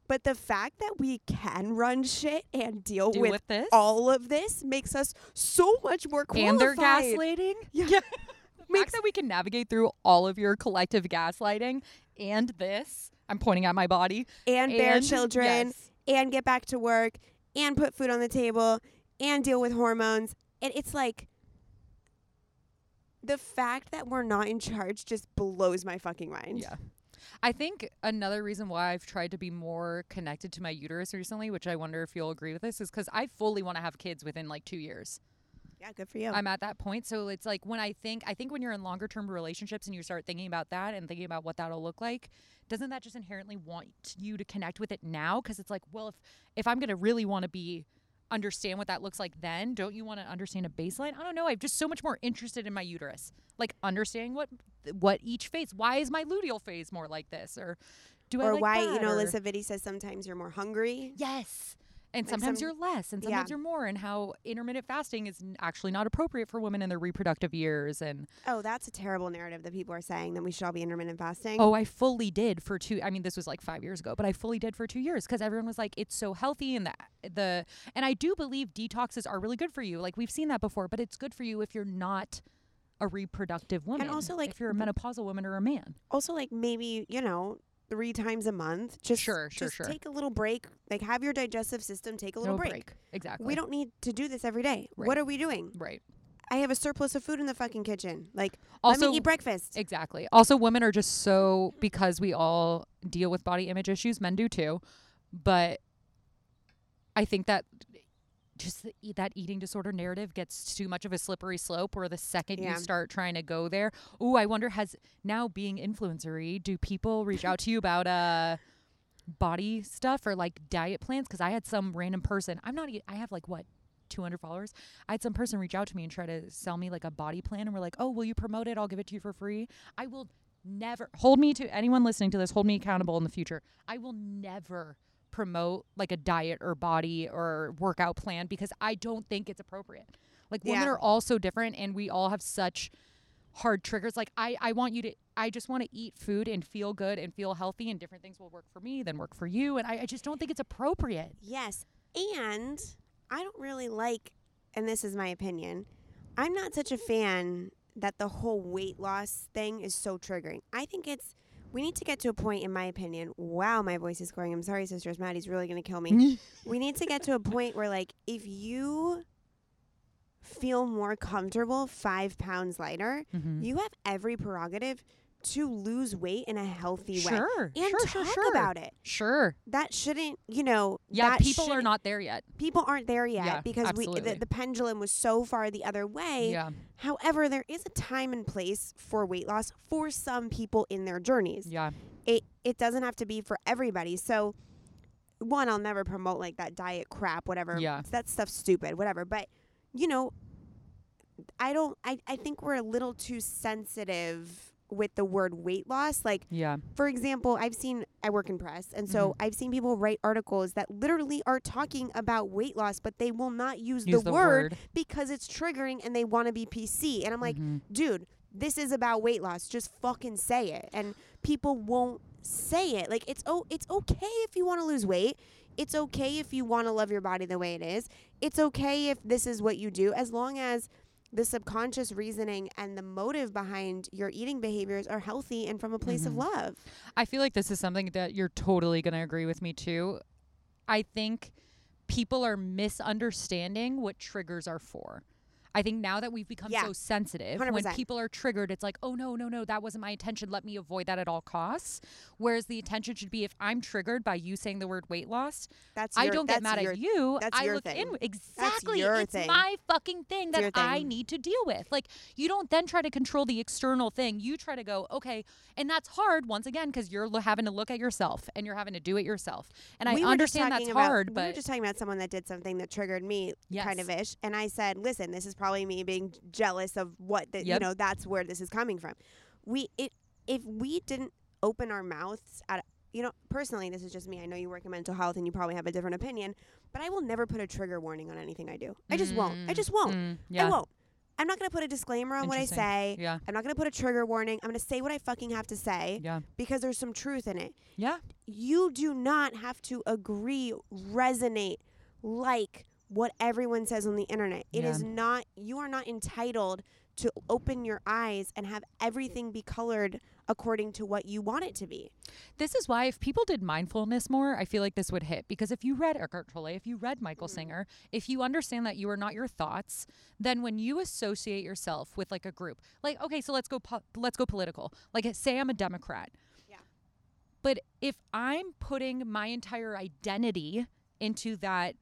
But the fact that we can run shit and deal with this? All of this makes us so much more qualified. And they're gaslighting. Yeah. The fact that we can navigate through all of your collective gaslighting and this, I'm pointing at my body. And bear children. Yes. And get back to work. And put food on the table. And deal with hormones. And it's like, the fact that we're not in charge just blows my fucking mind. Yeah. I think another reason why I've tried to be more connected to my uterus recently, which I wonder if you'll agree with this, is because I fully want to have kids within like 2 years. Yeah, good for you. I'm at that point. So it's like when I think when you're in longer term relationships and you start thinking about that and thinking about what that'll look like, doesn't that just inherently want you to connect with it now? Because it's like, well, if I'm going to really want to understand what that looks like then, don't you want to understand a baseline? I don't know. I'm just so much more interested in my uterus. Like understanding what each phase, why is my luteal phase more like this? Or do I or like why, that? You know, Alisa Vitti says sometimes you're more hungry. Yes. And like sometimes you're less and sometimes you're more, and how intermittent fasting is actually not appropriate for women in their reproductive years. And oh, that's a terrible narrative that people are saying that we should all be intermittent fasting. Oh, I fully did for 2 years because everyone was like, it's so healthy. And and I do believe detoxes are really good for you. Like we've seen that before, but it's good for you if you're not a reproductive woman. And also like if you're a menopausal woman or a man. Also like maybe, you know, 3 times a month. Just take a little break. Like have your digestive system take a little break. Exactly. We don't need to do this every day. Right. What are we doing? Right. I have a surplus of food in the fucking kitchen. Like also, let me eat breakfast. Exactly. Also women are just so, because we all deal with body image issues, men do too. But I think that just that eating disorder narrative gets too much of a slippery slope where the second you start trying to go there, ooh, I wonder, has now being influencery, do people reach out to you about body stuff or like diet plans? Because I had some random person, I have like what, 200 followers? I had some person reach out to me and try to sell me like a body plan, and we're like, oh, will you promote it? I'll give it to you for free. I will never, anyone listening to this, hold me accountable in the future. I will never promote like a diet or body or workout plan because I don't think it's appropriate. Like women are all so different and we all have such hard triggers. Like I just want to eat food and feel good and feel healthy, and different things will work for me than work for you. And I just don't think it's appropriate. Yes. And I don't really like, and this is my opinion, I'm not such a fan that the whole weight loss thing is so triggering. I think we need to get to a point, in my opinion. Wow, my voice is going. I'm sorry, sisters. Maddie's really going to kill me. We need to get to a point where, like, if you feel more comfortable 5 pounds lighter, you have every prerogative to lose weight in a healthy way. And talk about it. Sure. That shouldn't, you know. Yeah, people are not there yet. People aren't there yet because the pendulum was so far the other way. Yeah. However, there is a time and place for weight loss for some people in their journeys. Yeah. It doesn't have to be for everybody. So, one, I'll never promote like that diet crap, whatever. Yeah. That stuff's stupid, whatever. But, you know, I think we're a little too sensitive with the word weight loss. Like, yeah. For example, I work in press. And so I've seen people write articles that literally are talking about weight loss, but they will not use the word because it's triggering and they want to be PC. And I'm like, dude, this is about weight loss. Just fucking say it. And people won't say it. Like, it's okay if you want to lose weight. It's okay if you want to love your body the way it is. It's okay if this is what you do, as long as the subconscious reasoning and the motive behind your eating behaviors are healthy and from a place of love. I feel like this is something that you're totally going to agree with me too. I think people are misunderstanding what triggers are for. I think now that we've become so sensitive, 100%. When people are triggered, it's like, oh, no, that wasn't my intention. Let me avoid that at all costs. Whereas the attention should be, if I'm triggered by you saying the word weight loss, I don't get mad at you. That's your thing. Exactly. It's my fucking thing that I need to deal with. Like, you don't then try to control the external thing. You try to go, okay. And that's hard, once again, because you're having to look at yourself and you're having to do it yourself. And I understand that's hard. But we were just talking about someone that did something that triggered me kind of ish. And I said, listen, this is probably me being jealous of what that that's where this is coming from. If we didn't open our mouths at, personally, this is just me. I know you work in mental health and you probably have a different opinion, but I will never put a trigger warning on anything I do. I just won't. I'm not going to put a disclaimer on what I say. Yeah. I'm not going to put a trigger warning. I'm going to say what I fucking have to say because there's some truth in it. Yeah. You do not have to agree, resonate, like what everyone says on the internet. It is not, you are not entitled to open your eyes and have everything be colored according to what you want it to be. This is why if people did mindfulness more, I feel like this would hit. Because if you read Eckhart Tolle, if you read Michael Singer, if you understand that you are not your thoughts, then when you associate yourself with like a group, like, okay, so let's go political. Like, say I'm a Democrat. Yeah. But if I'm putting my entire identity into that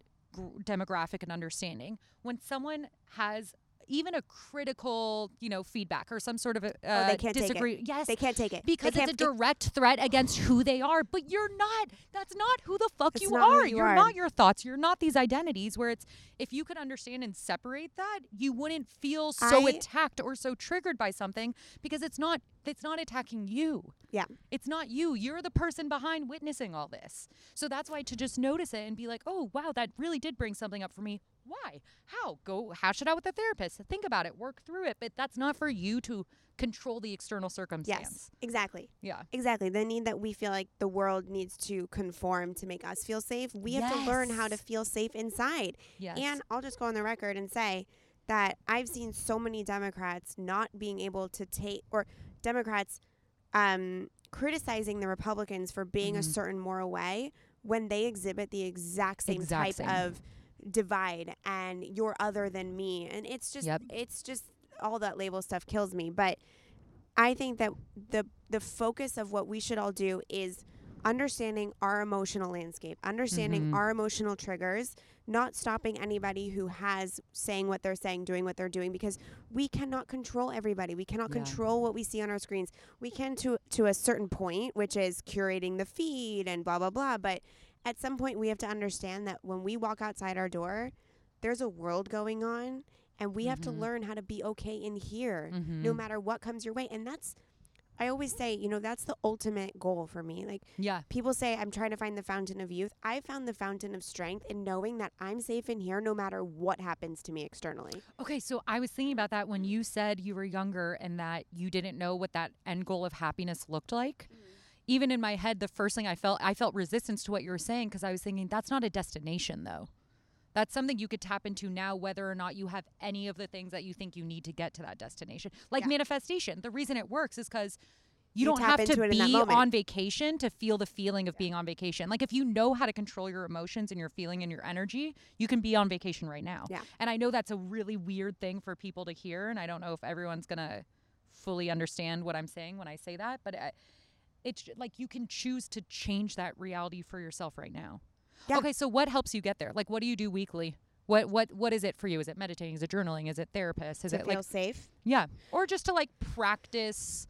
demographic and understanding, when someone has even a critical, feedback or some sort of disagreement. Yes, they can't take it because it's a direct threat against who they are. But you're not. That's not who the fuck you are. You're not your thoughts. You're not these identities. Where it's, if you could understand and separate that, you wouldn't feel so attacked or so triggered by something because it's not. It's not attacking you. Yeah. It's not you. You're the person behind witnessing all this. So that's why to just notice it and be like, oh, wow, that really did bring something up for me. Why? How? Go hash it out with a therapist. Think about it. Work through it. But that's not for you to control the external circumstance. Yes, exactly. Yeah. Exactly. The need that we feel like the world needs to conform to make us feel safe. We have to learn how to feel safe inside. Yes. And I'll just go on the record and say that I've seen so many Democrats not being able to take or Democrats criticizing the Republicans for being a certain moral way when they exhibit the exact same type of divide and you're other than me. And it's just all that label stuff kills me. But I think that the focus of what we should all do is understanding our emotional landscape, understanding our emotional triggers, not stopping anybody who has saying what they're saying, doing what they're doing, because we cannot control everybody. We cannot control what we see on our screens. We can to a certain point, which is curating the feed and blah, blah, blah. But at some point we have to understand that when we walk outside our door, there's a world going on and we have to learn how to be okay in here no matter what comes your way. And that's, I always say, that's the ultimate goal for me. Like, people say I'm trying to find the fountain of youth. I found the fountain of strength in knowing that I'm safe in here no matter what happens to me externally. Okay, so I was thinking about that when you said you were younger and that you didn't know what that end goal of happiness looked like. Even in my head, the first thing I felt resistance to what you were saying because I was thinking that's not a destination, though. That's something you could tap into now, whether or not you have any of the things that you think you need to get to that destination. Like manifestation. The reason it works is because you don't have to be on vacation to feel the feeling of being on vacation. Like if you know how to control your emotions and your feeling and your energy, you can be on vacation right now. Yeah. And I know that's a really weird thing for people to hear. And I don't know if everyone's going to fully understand what I'm saying when I say that. But it's like you can choose to change that reality for yourself right now. Yeah. Okay, so what helps you get there? Like, what do you do weekly? What is it for you? Is it meditating? Is it journaling? Is it therapist? Is it feel like safe? Yeah, or just to like practice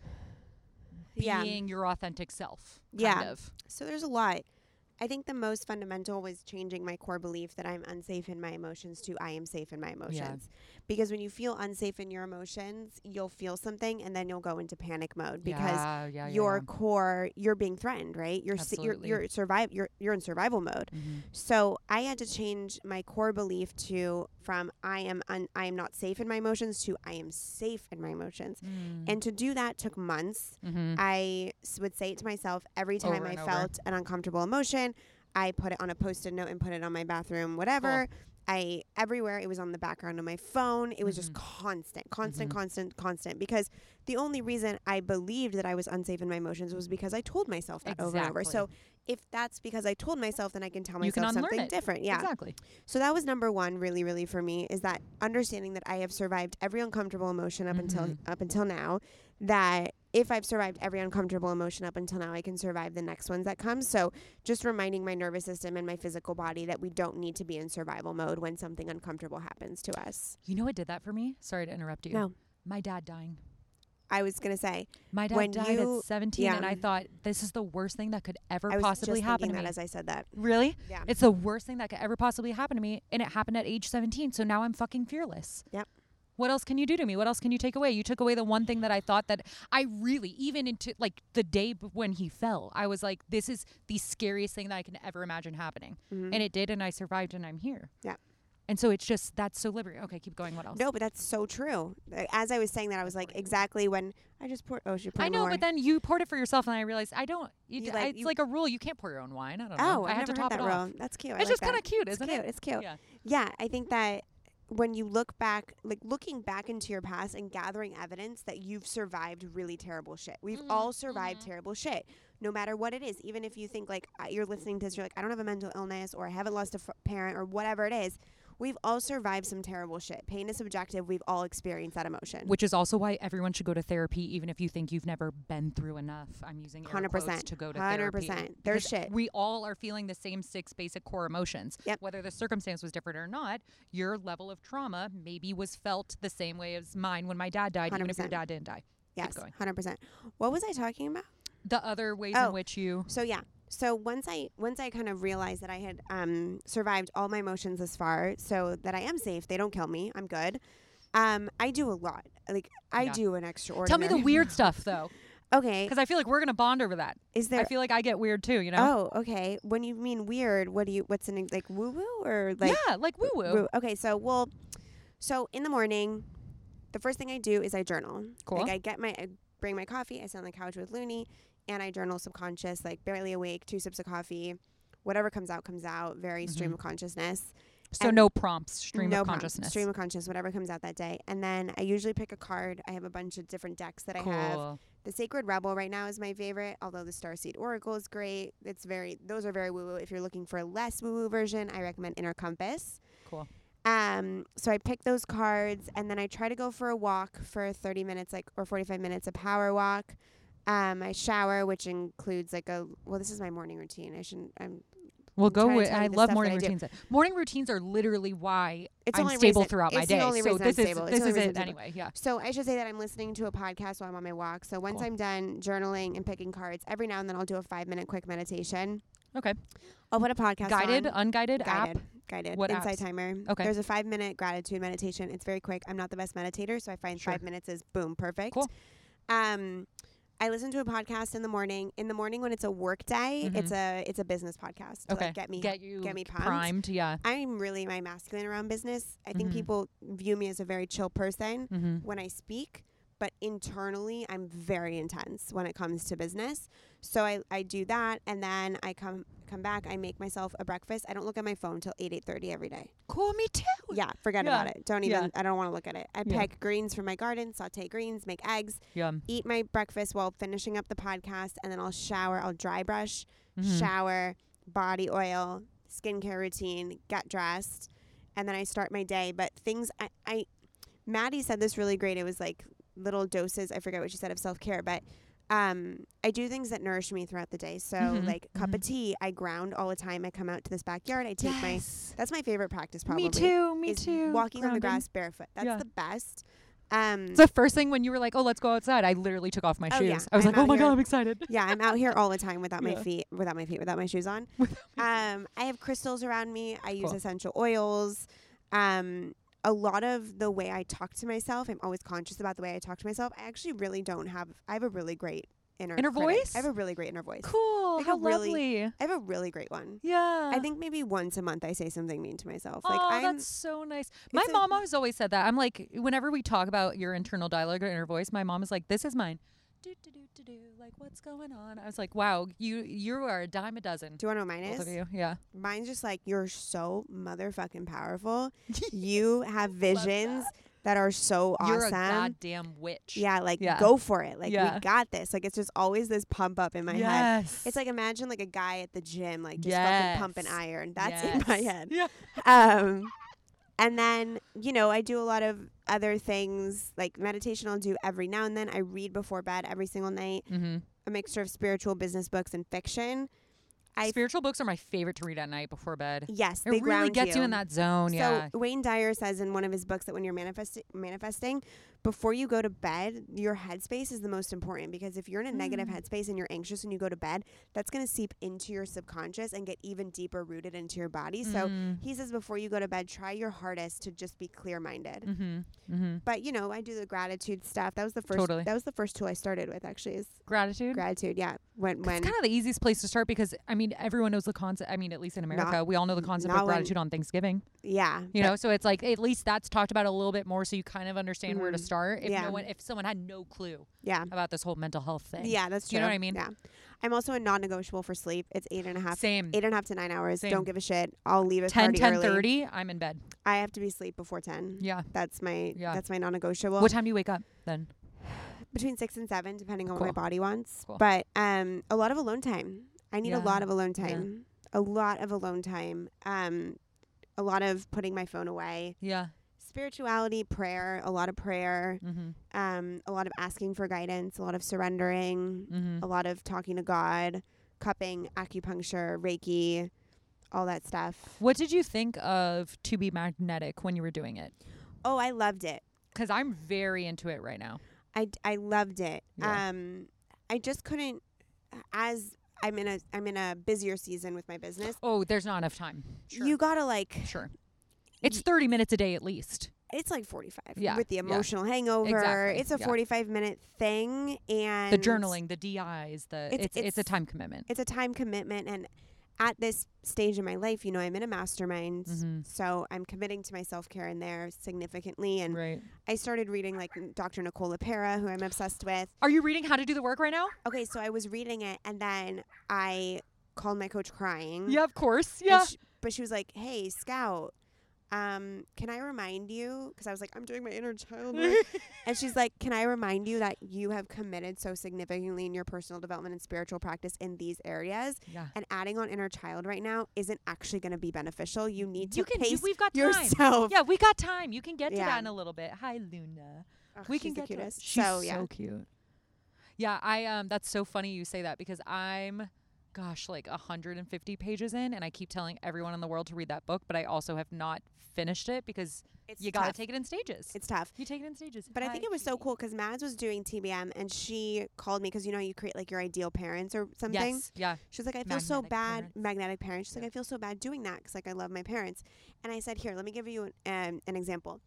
being your authentic self. Kind of. So there's a lot. I think the most fundamental was changing my core belief that I'm unsafe in my emotions to I am safe in my emotions. Yeah. Because when you feel unsafe in your emotions, you'll feel something and then you'll go into panic mode because core, you're being threatened, right? You're in survival mode. Mm-hmm. So I had to change my core belief from I am not safe in my emotions to I am safe in my emotions. Mm. And to do that took months. Mm-hmm. I would say it to myself every time I felt an uncomfortable emotion. I put it on a post-it note and put it on my bathroom, whatever. Cool. Everywhere it was on the background of my phone. It was just constant, because the only reason I believed that I was unsafe in my emotions was because I told myself that over and over. So if that's because I told myself, then I can tell myself something different. Yeah, exactly. So that was number one, really, really for me, is that understanding that I have survived every uncomfortable emotion up until now. That if I've survived every uncomfortable emotion up until now, I can survive the next ones that come. So just reminding my nervous system and my physical body that we don't need to be in survival mode when something uncomfortable happens to us. You know what did that for me? Sorry to interrupt you. No. My dad dying. I was going to say. My dad died at 17, and I thought, this is the worst thing that could ever possibly happen to me. I was just thinking that as I said that. Really? Yeah. It's the worst thing that could ever possibly happen to me, and it happened at age 17, so now I'm fucking fearless. Yep. What else can you do to me? What else can you take away? You took away the one thing that I thought that I really, even into like the day when he fell, I was like, this is the scariest thing that I can ever imagine happening. Mm-hmm. And it did. And I survived and I'm here. Yeah. And so it's just, that's so liberating. Okay, keep going. What else? No, but that's so true. As I was saying that, I was like, exactly when I just poured. Oh, she poured. I know, more. But then you poured it for yourself, and I realized I don't. It's like a rule. You can't pour your own wine. I don't know. I have to top that off. That's cute. It's just kind of cute, isn't it? It's cute. Yeah, I think that. When you look back, like looking back into your past and gathering evidence that you've survived really terrible shit. We've all survived terrible shit, no matter what it is. Even if you think like you're listening to this, you're like, I don't have a mental illness or I haven't lost a parent or whatever it is. We've all survived some terrible shit. Pain is subjective. We've all experienced that emotion. Which is also why everyone should go to therapy, even if you think you've never been through enough. I'm using air quotes to go to therapy. 100%. There's shit. We all are feeling the same six basic core emotions. Yep. Whether the circumstance was different or not, your level of trauma maybe was felt the same way as mine when my dad died, 100%. Even if your dad didn't die. Yes, 100%. What was I talking about? The other ways in which you... So, yeah. So once I kind of realized that I had survived all my emotions this far, so that I am safe, they don't kill me, I'm good. I do a lot. Like I do an extraordinary. Tell me the weird stuff though. Okay. Because I feel like we're gonna bond over that. I feel like I get weird too, you know? Oh, okay. When you mean weird, what's woo woo or like? Yeah, like woo woo. Okay, so in the morning, the first thing I do is I journal. Cool. Like I bring my coffee, I sit on the couch with Looney. And I journal subconscious, like barely awake, 2 sips of coffee, whatever comes out, very stream of consciousness. So and no prompts, stream of consciousness, whatever comes out that day. And then I usually pick a card. I have a bunch of different decks that I have. The Sacred Rebel right now is my favorite, although the Starseed Oracle is great. Those are very woo-woo. If you're looking for a less woo-woo version, I recommend Inner Compass. Cool. So I pick those cards and then I try to go for a walk for 30 minutes, like, or 45 minutes, a power walk. I shower, which includes this is my morning routine. I love morning routines. Morning routines are literally why I'm stable throughout my day. So this is it anyway. Yeah. So I should say that I'm listening to a podcast while I'm on my walk. So once I'm done journaling and picking cards, every now and then I'll do a 5-minute quick meditation. Okay. I'll put a podcast on. Guided, unguided, app. Guided. What Inside apps? Timer. Okay. There's a 5-minute gratitude meditation. It's very quick. I'm not the best meditator, so I find 5 minutes is boom, perfect. Cool. I listen to a podcast in the morning. In the morning when it's a work day, it's a business podcast. Okay. Like get me primed, yeah. I'm really my masculine around business. I think people view me as a very chill person when I speak, but internally I'm very intense when it comes to business. So I do that, and then I come back. I make myself a breakfast. I don't look at my phone till 8:30 every day. Cool, me too. Yeah, forget about it. Don't even. I don't want to look at it. I pick greens from my garden, saute greens, make eggs, eat my breakfast while finishing up the podcast, and then I'll shower. I'll dry brush, shower, body oil, skincare routine, get dressed, and then I start my day. But things I Maddie said this really great. It was like little doses. I forget what she said of self-care, but. I do things that nourish me throughout the day. So like cup of tea, I ground all the time. I come out to this backyard. I take that's my favorite practice probably. Me too. Walking grounding on the grass barefoot. That's the best. It's the first thing when you were like, oh, let's go outside. I literally took off my shoes. Yeah. I was oh my God, I'm excited. Yeah, I'm out here all the time without my feet, without my shoes on. I have crystals around me. I use essential oils. A lot of the way I talk to myself, I'm always conscious about the way I talk to myself. I actually really don't have, I have a really great inner voice. I have a really great inner voice. Cool. Like, how lovely. I have a really great one. Yeah. I think maybe once a month I say something mean to myself. Oh, like, that's so nice. My mom has always said that. I'm like, whenever we talk about your internal dialogue or inner voice, my mom is like, this is mine. Do, do, do, do, do. Like, what's going on? I was like, wow, you are a dime a dozen. Do you want to know what mine is? Both of you. Yeah. Mine's just like, you're so motherfucking powerful. You have visions that are so awesome. You're a goddamn witch. Yeah, like, go for it. Like, we got this. Like, it's just always this pump up in my head. It's like, imagine, like, a guy at the gym, like, just fucking pumping iron. That's in my head. Yeah. And then, you know, I do a lot of other things. Like, meditation I'll do every now and then. I read before bed every single night. Mm-hmm. A mixture of spiritual, business books, and fiction. Spiritual books are my favorite to read at night before bed. Yes, they ground you. It really gets you in that zone, So Wayne Dyer says in one of his books that when you're manifesting, before you go to bed, your headspace is the most important, because if you're in a negative headspace and you're anxious when you go to bed, that's going to seep into your subconscious and get even deeper rooted into your body. So he says before you go to bed, try your hardest to just be clear-minded. Mm-hmm. Mm-hmm. But, you know, I do the gratitude stuff. That was the first. That was the first tool I started with, actually. Is gratitude? Gratitude, yeah. When it's kind of the easiest place to start because, I mean, everyone knows the concept. I mean, at least in America, we all know the concept of gratitude on Thanksgiving. Yeah. You know, so it's like at least that's talked about a little bit more so you kind of understand where to start if someone had no clue about this whole mental health thing. Yeah, that's true. You know what I mean? Yeah. I'm also a non-negotiable for sleep. It's 8.5 to 9 hours. Same. Don't give a shit. I'll leave at 10:30, I'm in bed. I have to be asleep before 10. Yeah. That's my non-negotiable. What time do you wake up then? Between 6 and 7, depending on what my body wants. Cool. But a lot of alone time. I need a lot of alone time. Yeah. A lot of alone time. A lot of putting my phone away. Yeah. Spirituality, prayer, a lot of prayer, a lot of asking for guidance, a lot of surrendering, a lot of talking to God, cupping, acupuncture, Reiki, all that stuff. What did you think of To Be Magnetic when you were doing it? Oh, I loved it. Because I'm very into it right now. I loved it. Yeah. I just couldn't, as I'm in a busier season with my business. Oh, there's not enough time. Sure. You gotta it's 30 minutes a day at least. It's like 45 with the emotional hangover. Exactly. It's a 45-minute thing, and the journaling, the DIs, it's a time commitment. It's a time commitment, and at this stage in my life, you know, I'm in a mastermind, so I'm committing to my self-care in there significantly. And I started reading, like, Dr. Nicole LePera, who I'm obsessed with. Are you reading How to Do the Work right now? Okay, so I was reading it, and then I called my coach crying. Yeah, of course. Yeah. But she was like, hey, Scout, can I remind you? Because I was like, I'm doing my inner child work. And she's like, can I remind you that you have committed so significantly in your personal development and spiritual practice in these areas? Yeah. And adding on inner child right now isn't actually going to be beneficial. You need to pace yourself. Yeah, we got time. You can get to that in a little bit. Hi, Luna. Oh, we can get to it. She's so cute. Yeah, I that's so funny you say that, because I'm... gosh, like 150 pages in, and I keep telling everyone in the world to read that book, but I also have not finished it because it's you got to take it in stages. It's tough. You take it in stages. But I think it was so cool because Mads was doing TBM, and she called me because, you know, you create like your ideal parents or something. Yes, yeah. She was like, I feel so bad. Parents. Magnetic parents. She's like, I feel so bad doing that because, like, I love my parents. And I said, here, let me give you an example.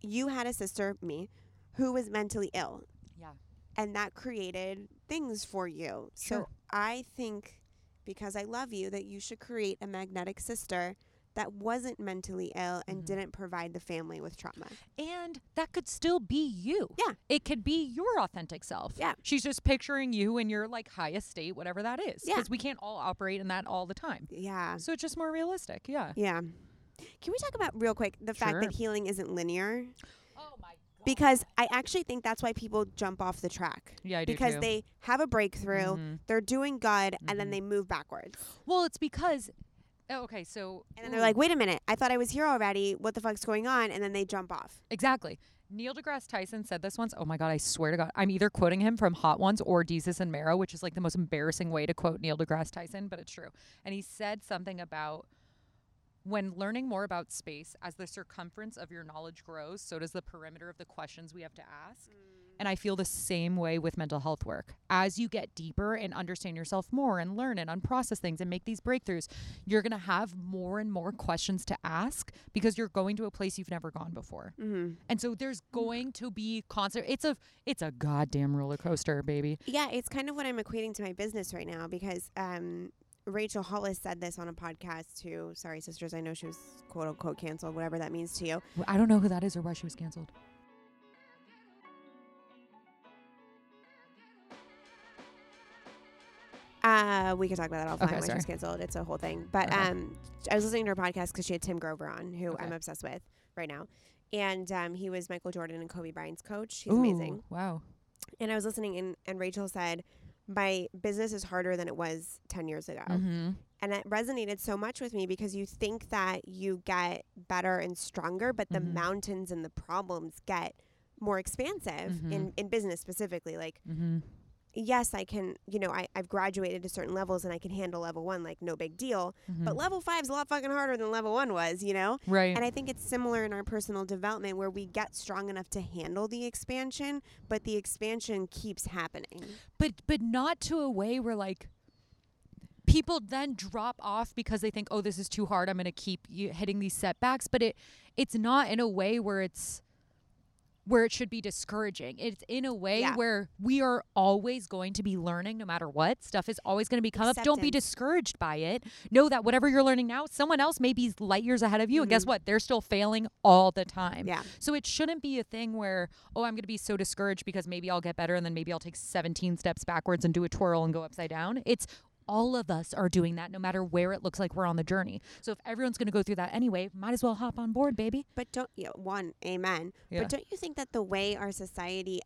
You had a sister, me, who was mentally ill. Yeah. And that created things for you. Sure. So I think, because I love you, that you should create a magnetic sister that wasn't mentally ill and didn't provide the family with trauma. And that could still be you. Yeah. It could be your authentic self. Yeah. She's just picturing you in your, like, highest state, whatever that is. Yeah. Because we can't all operate in that all the time. Yeah. So it's just more realistic. Yeah. Yeah. Can we talk about, real quick, the fact that healing isn't linear? Oh, my God. Because I actually think that's why people jump off the track. Yeah, I do because too. They have a breakthrough, they're doing good, and then they move backwards. Well, it's because... oh, okay, so... and then they're like, wait a minute, I thought I was here already. What the fuck's going on? And then they jump off. Exactly. Neil deGrasse Tyson said this once. Oh, my God, I swear to God. I'm either quoting him from Hot Ones or Desus and Mero, which is like the most embarrassing way to quote Neil deGrasse Tyson, but it's true. And he said something about... When learning more about space, as the circumference of your knowledge grows, so does the perimeter of the questions we have to ask. And I feel the same way with mental health work. As you get deeper and understand yourself more and learn and unprocess things and make these breakthroughs, you're going to have more and more questions to ask because you're going to a place you've never gone before. Mm-hmm. And so there's going to be constant. It's a goddamn roller coaster, baby. Yeah, it's kind of what I'm equating to my business right now because Rachel Hollis said this on a podcast too. Sorry, sisters, I know she was quote unquote canceled, whatever that means to you. Well, I don't know who that is or why she was canceled. We could talk about that offline. Okay, when she's canceled. It's a whole thing. But okay. I was listening to her podcast because she had Tim Grover on, who I'm obsessed with right now. And he was Michael Jordan and Kobe Bryant's coach. He's amazing. Wow. And I was listening, and Rachel said, my business is harder than it was 10 years ago. Mm-hmm. And it resonated so much with me because you think that you get better and stronger, but the mountains and the problems get more expansive in business specifically. Like, yes, I can, you know, I've graduated to certain levels and I can handle level one, like no big deal. But level 5 is a lot fucking harder than level 1 was, you know? Right. And I think it's similar in our personal development where we get strong enough to handle the expansion, but the expansion keeps happening. But not to a way where like people then drop off because they think, oh, this is too hard. I'm going to keep hitting these setbacks. But it's not in a way where it's, where it should be discouraging. It's in a way where we are always going to be learning no matter what. Stuff is always going to be come up. Don't be discouraged by it. Know that whatever you're learning now, someone else may be light years ahead of you. And guess what? They're still failing all the time. Yeah. So it shouldn't be a thing where, oh, I'm going to be so discouraged because maybe I'll get better and then maybe I'll take 17 steps backwards and do a twirl and go upside down. It's all of us are doing that no matter where it looks like we're on the journey. So if everyone's going to go through that anyway, might as well hop on board, baby. But don't you amen. Yeah. But don't you think that the way our society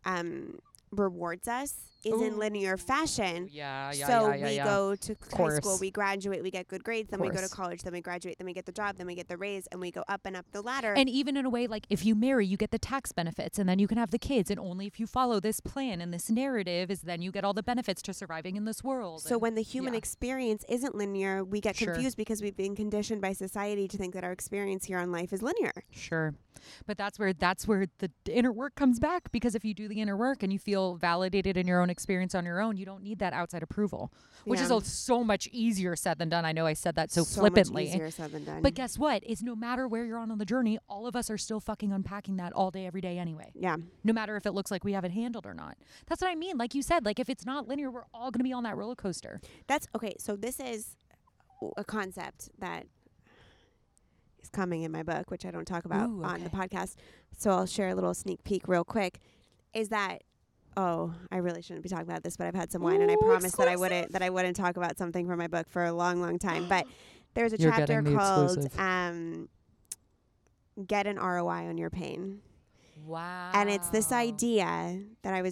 rewards us is in linear fashion? Yeah, so we go to high school, we graduate, we get good grades, then we go to college, then we graduate, then we get the job, then we get the raise, and we go up and up the ladder. And even in a way, like if you marry, you get the tax benefits, and then you can have the kids, and only if you follow this plan and this narrative is then you get all the benefits to surviving in this world. So when the human experience isn't linear, we get confused because we've been conditioned by society to think that our experience here on life is linear. Sure. But that's where the inner work comes back, because if you do the inner work and you feel validated in your own experience on your own, you don't need that outside approval, which is so much easier said than done. I know I said that so flippantly. Much easier said than done. But guess what? Is no matter where you're on the journey, all of us are still fucking unpacking that all day, every day anyway. Yeah. No matter if it looks like we have it handled or not. That's what I mean. Like you said, like if it's not linear, we're all going to be on that roller coaster. That's okay. So this is a concept that is coming in my book, which I don't talk about on the podcast. So I'll share a little sneak peek real quick. Is that I really shouldn't be talking about this, but I've had some wine and I promised that I wouldn't talk about something from my book for a long, long time. But there's a chapter called Get an ROI on Your Pain. Wow. And it's this idea that I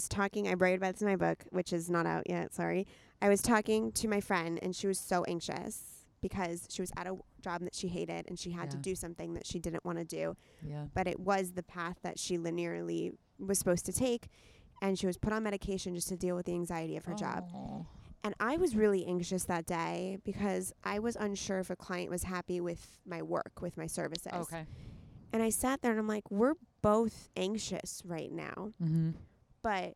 write about this in my book, which is not out yet, sorry. I was talking to my friend and she was so anxious because she was at a job that she hated and she had to do something that she didn't want to do. Yeah. But it was the path that she linearly was supposed to take. And she was put on medication just to deal with the anxiety of her job. And I was really anxious that day because I was unsure if a client was happy with my work, with my services. Okay. And I sat there and I'm like, we're both anxious right now. Mm-hmm. But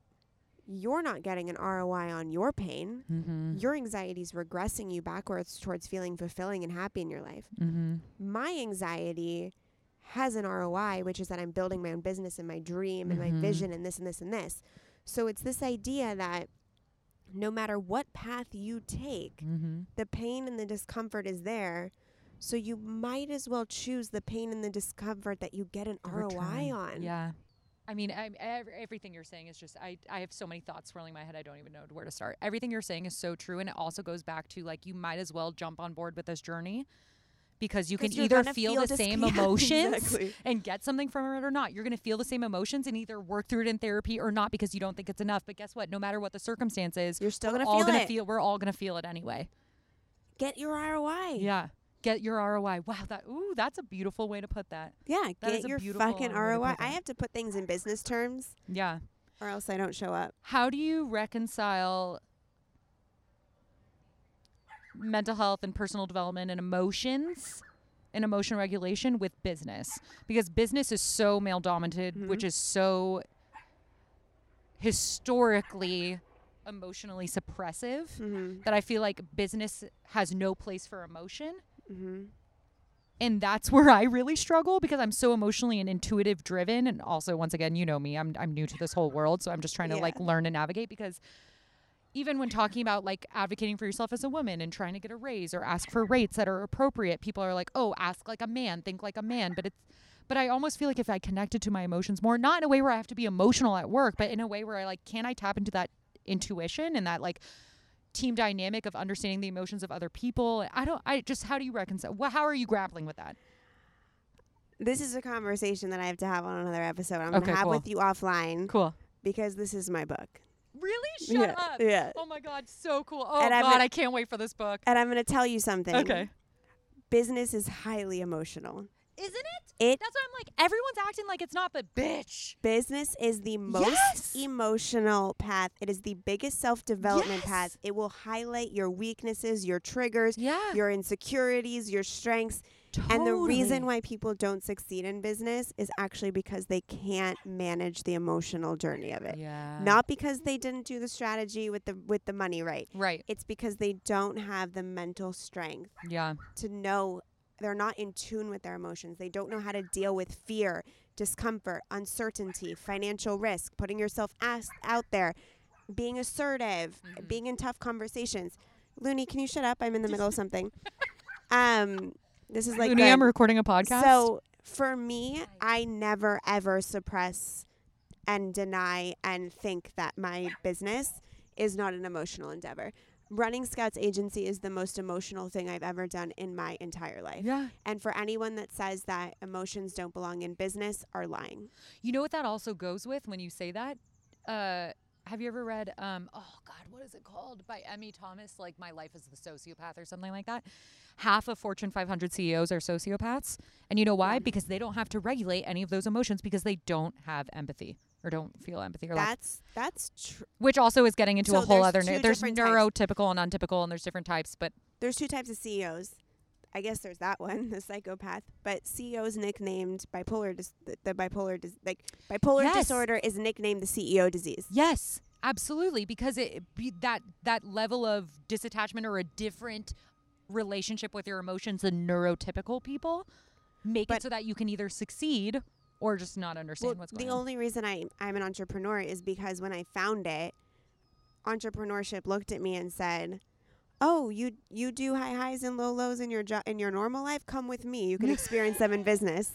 you're not getting an ROI on your pain. Mm-hmm. Your anxiety is regressing you backwards towards feeling fulfilling and happy in your life. Mm-hmm. My anxiety has an ROI, which is that I'm building my own business and my dream and my vision and this and this and this. So it's this idea that no matter what path you take, the pain and the discomfort is there. So you might as well choose the pain and the discomfort that you get an ROI on. Yeah. I mean, everything you're saying is just, I have so many thoughts swirling in my head. I don't even know where to start. Everything you're saying is so true. And it also goes back to like, you might as well jump on board with this journey. Because you can either feel the same emotions and get something from it or not. You're going to feel the same emotions and either work through it in therapy or not because you don't think it's enough. But guess what? No matter what the circumstance is, you're still going to feel it. We're all going to feel it anyway. Get your ROI. Yeah. Get your ROI. Wow. That's a beautiful way to put that. Yeah. Get your fucking ROI. I have to put things in business terms. Yeah. Or else I don't show up. How do you reconcile mental health and personal development and emotions and emotion regulation with business, because business is so male dominated, mm-hmm. which is so historically emotionally suppressive, mm-hmm. that I feel like business has no place for emotion. Mm-hmm. And that's where I really struggle, because I'm so emotionally and intuitive driven. And also, once again, you know me, I'm new to this whole world. So I'm just trying to like learn and navigate, because even when talking about like advocating for yourself as a woman and trying to get a raise or ask for rates that are appropriate, people are like, oh, ask like a man, think like a man. But I almost feel like if I connected to my emotions more, not in a way where I have to be emotional at work, but in a way where I like, can I tap into that intuition and that like team dynamic of understanding the emotions of other people? How do you reconcile? How are you grappling with that? This is a conversation that I have to have on another episode. I'm going to have with you offline. Cool. Because this is my book. Really? Shut up. Yeah. Oh my God. So cool. Oh God, I can't wait for this book. And I'm going to tell you something. Okay. Business is highly emotional. Isn't it? That's why I'm like, everyone's acting like it's not, but bitch. Business is the most emotional path. It is the biggest self-development path. It will highlight your weaknesses, your triggers, your insecurities, your strengths. Totally. And the reason why people don't succeed in business is actually because they can't manage the emotional journey of it. Yeah. Not because they didn't do the strategy with the money right. Right. It's because they don't have the mental strength to know. They're not in tune with their emotions. They don't know how to deal with fear, discomfort, uncertainty, financial risk, putting yourself out there, being assertive, mm-hmm. being in tough conversations. Looney, can you shut up? I'm in the middle of something. This is like Looney, I'm recording a podcast. So for me, I never, ever suppress and deny and think that my business is not an emotional endeavor. Running Scout's agency is the most emotional thing I've ever done in my entire life. Yeah. And for anyone that says that emotions don't belong in business are lying. You know what that also goes with when you say that? Have you ever read, oh God, what is it called? By Emmy Thomas, like My Life as the Sociopath or something like that. Half of Fortune 500 CEOs are sociopaths. And you know why? Because they don't have to regulate any of those emotions because they don't have empathy. Or don't feel empathy. Or that's true. Which also is getting into a whole other. There's neurotypical and untypical, and there's different types. But there's two types of CEOs. I guess there's that one, the psychopath. But CEOs nicknamed bipolar disorder is nicknamed the CEO disease. Yes, absolutely, because that level of disattachment or a different relationship with your emotions than neurotypical people make it so that you can either succeed. Or just not understand what's going on. The only reason I'm an entrepreneur is because when I found it, entrepreneurship looked at me and said, oh, you do high highs and low lows in your job, in your normal life? Come with me. You can experience them in business.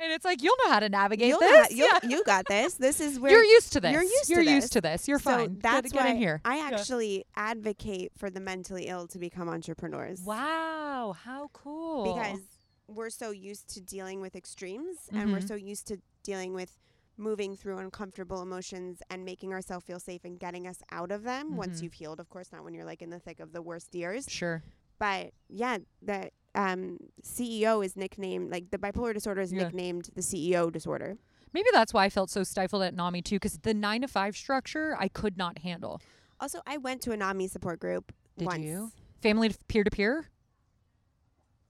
And it's like, you'll know how to navigate this. You got this. This is where... You're used to this. You're used to this. You're fine. That's why in here. I actually advocate for the mentally ill to become entrepreneurs. Wow. How cool. Because... we're so used to dealing with extremes, mm-hmm. and we're so used to dealing with moving through uncomfortable emotions and making ourselves feel safe and getting us out of them, mm-hmm. once you've healed, of course, not when you're like in the thick of the worst years. Sure. But yeah, the CEO is nicknamed, like the bipolar disorder is nicknamed the CEO disorder. Maybe that's why I felt so stifled at NAMI too, because the 9 to 5 structure I could not handle. Also, I went to a NAMI support group once. Did you? Family peer-to-peer?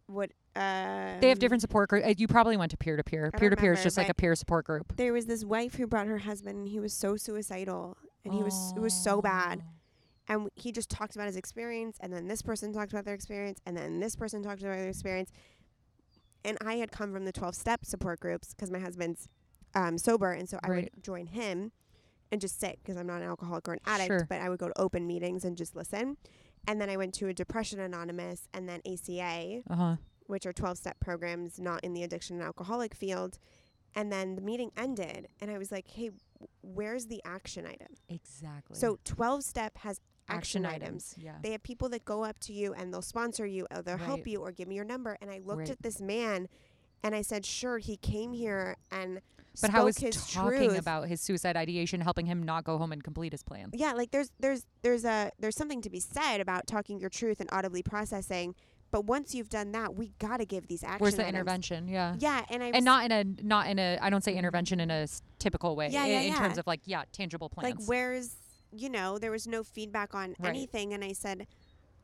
What? They have different support groups. You probably went to peer-to-peer. Peer-to-peer is just like a peer support group. There was this wife who brought her husband, and he was so suicidal, and it was so bad. And he just talked about his experience, and then this person talked about their experience, and then this person talked about their experience. And I had come from the 12-step support groups because my husband's sober, and so I would join him and just sit because I'm not an alcoholic or an addict, but I would go to open meetings and just listen. And then I went to a Depression Anonymous and then ACA. Uh-huh. Which are 12-step programs, not in the addiction and alcoholic field. And then the meeting ended, and I was like, hey, where's the action item? Exactly. So 12-step has action items. Yeah. They have people that go up to you, and they'll sponsor you, or they'll help you, or give me your number. And I looked at this man, and I said, sure, he came here and spoke his truth. But how is talking about his suicide ideation helping him not go home and complete his plan? Yeah, like there's something to be said about talking your truth and audibly processing. But once you've done that, we got to give these actions. Where's the intervention? Yeah. Yeah. And not in a, I don't say intervention in a typical way. Yeah, in terms of like, tangible plans. Like where's, there was no feedback on anything. And I said,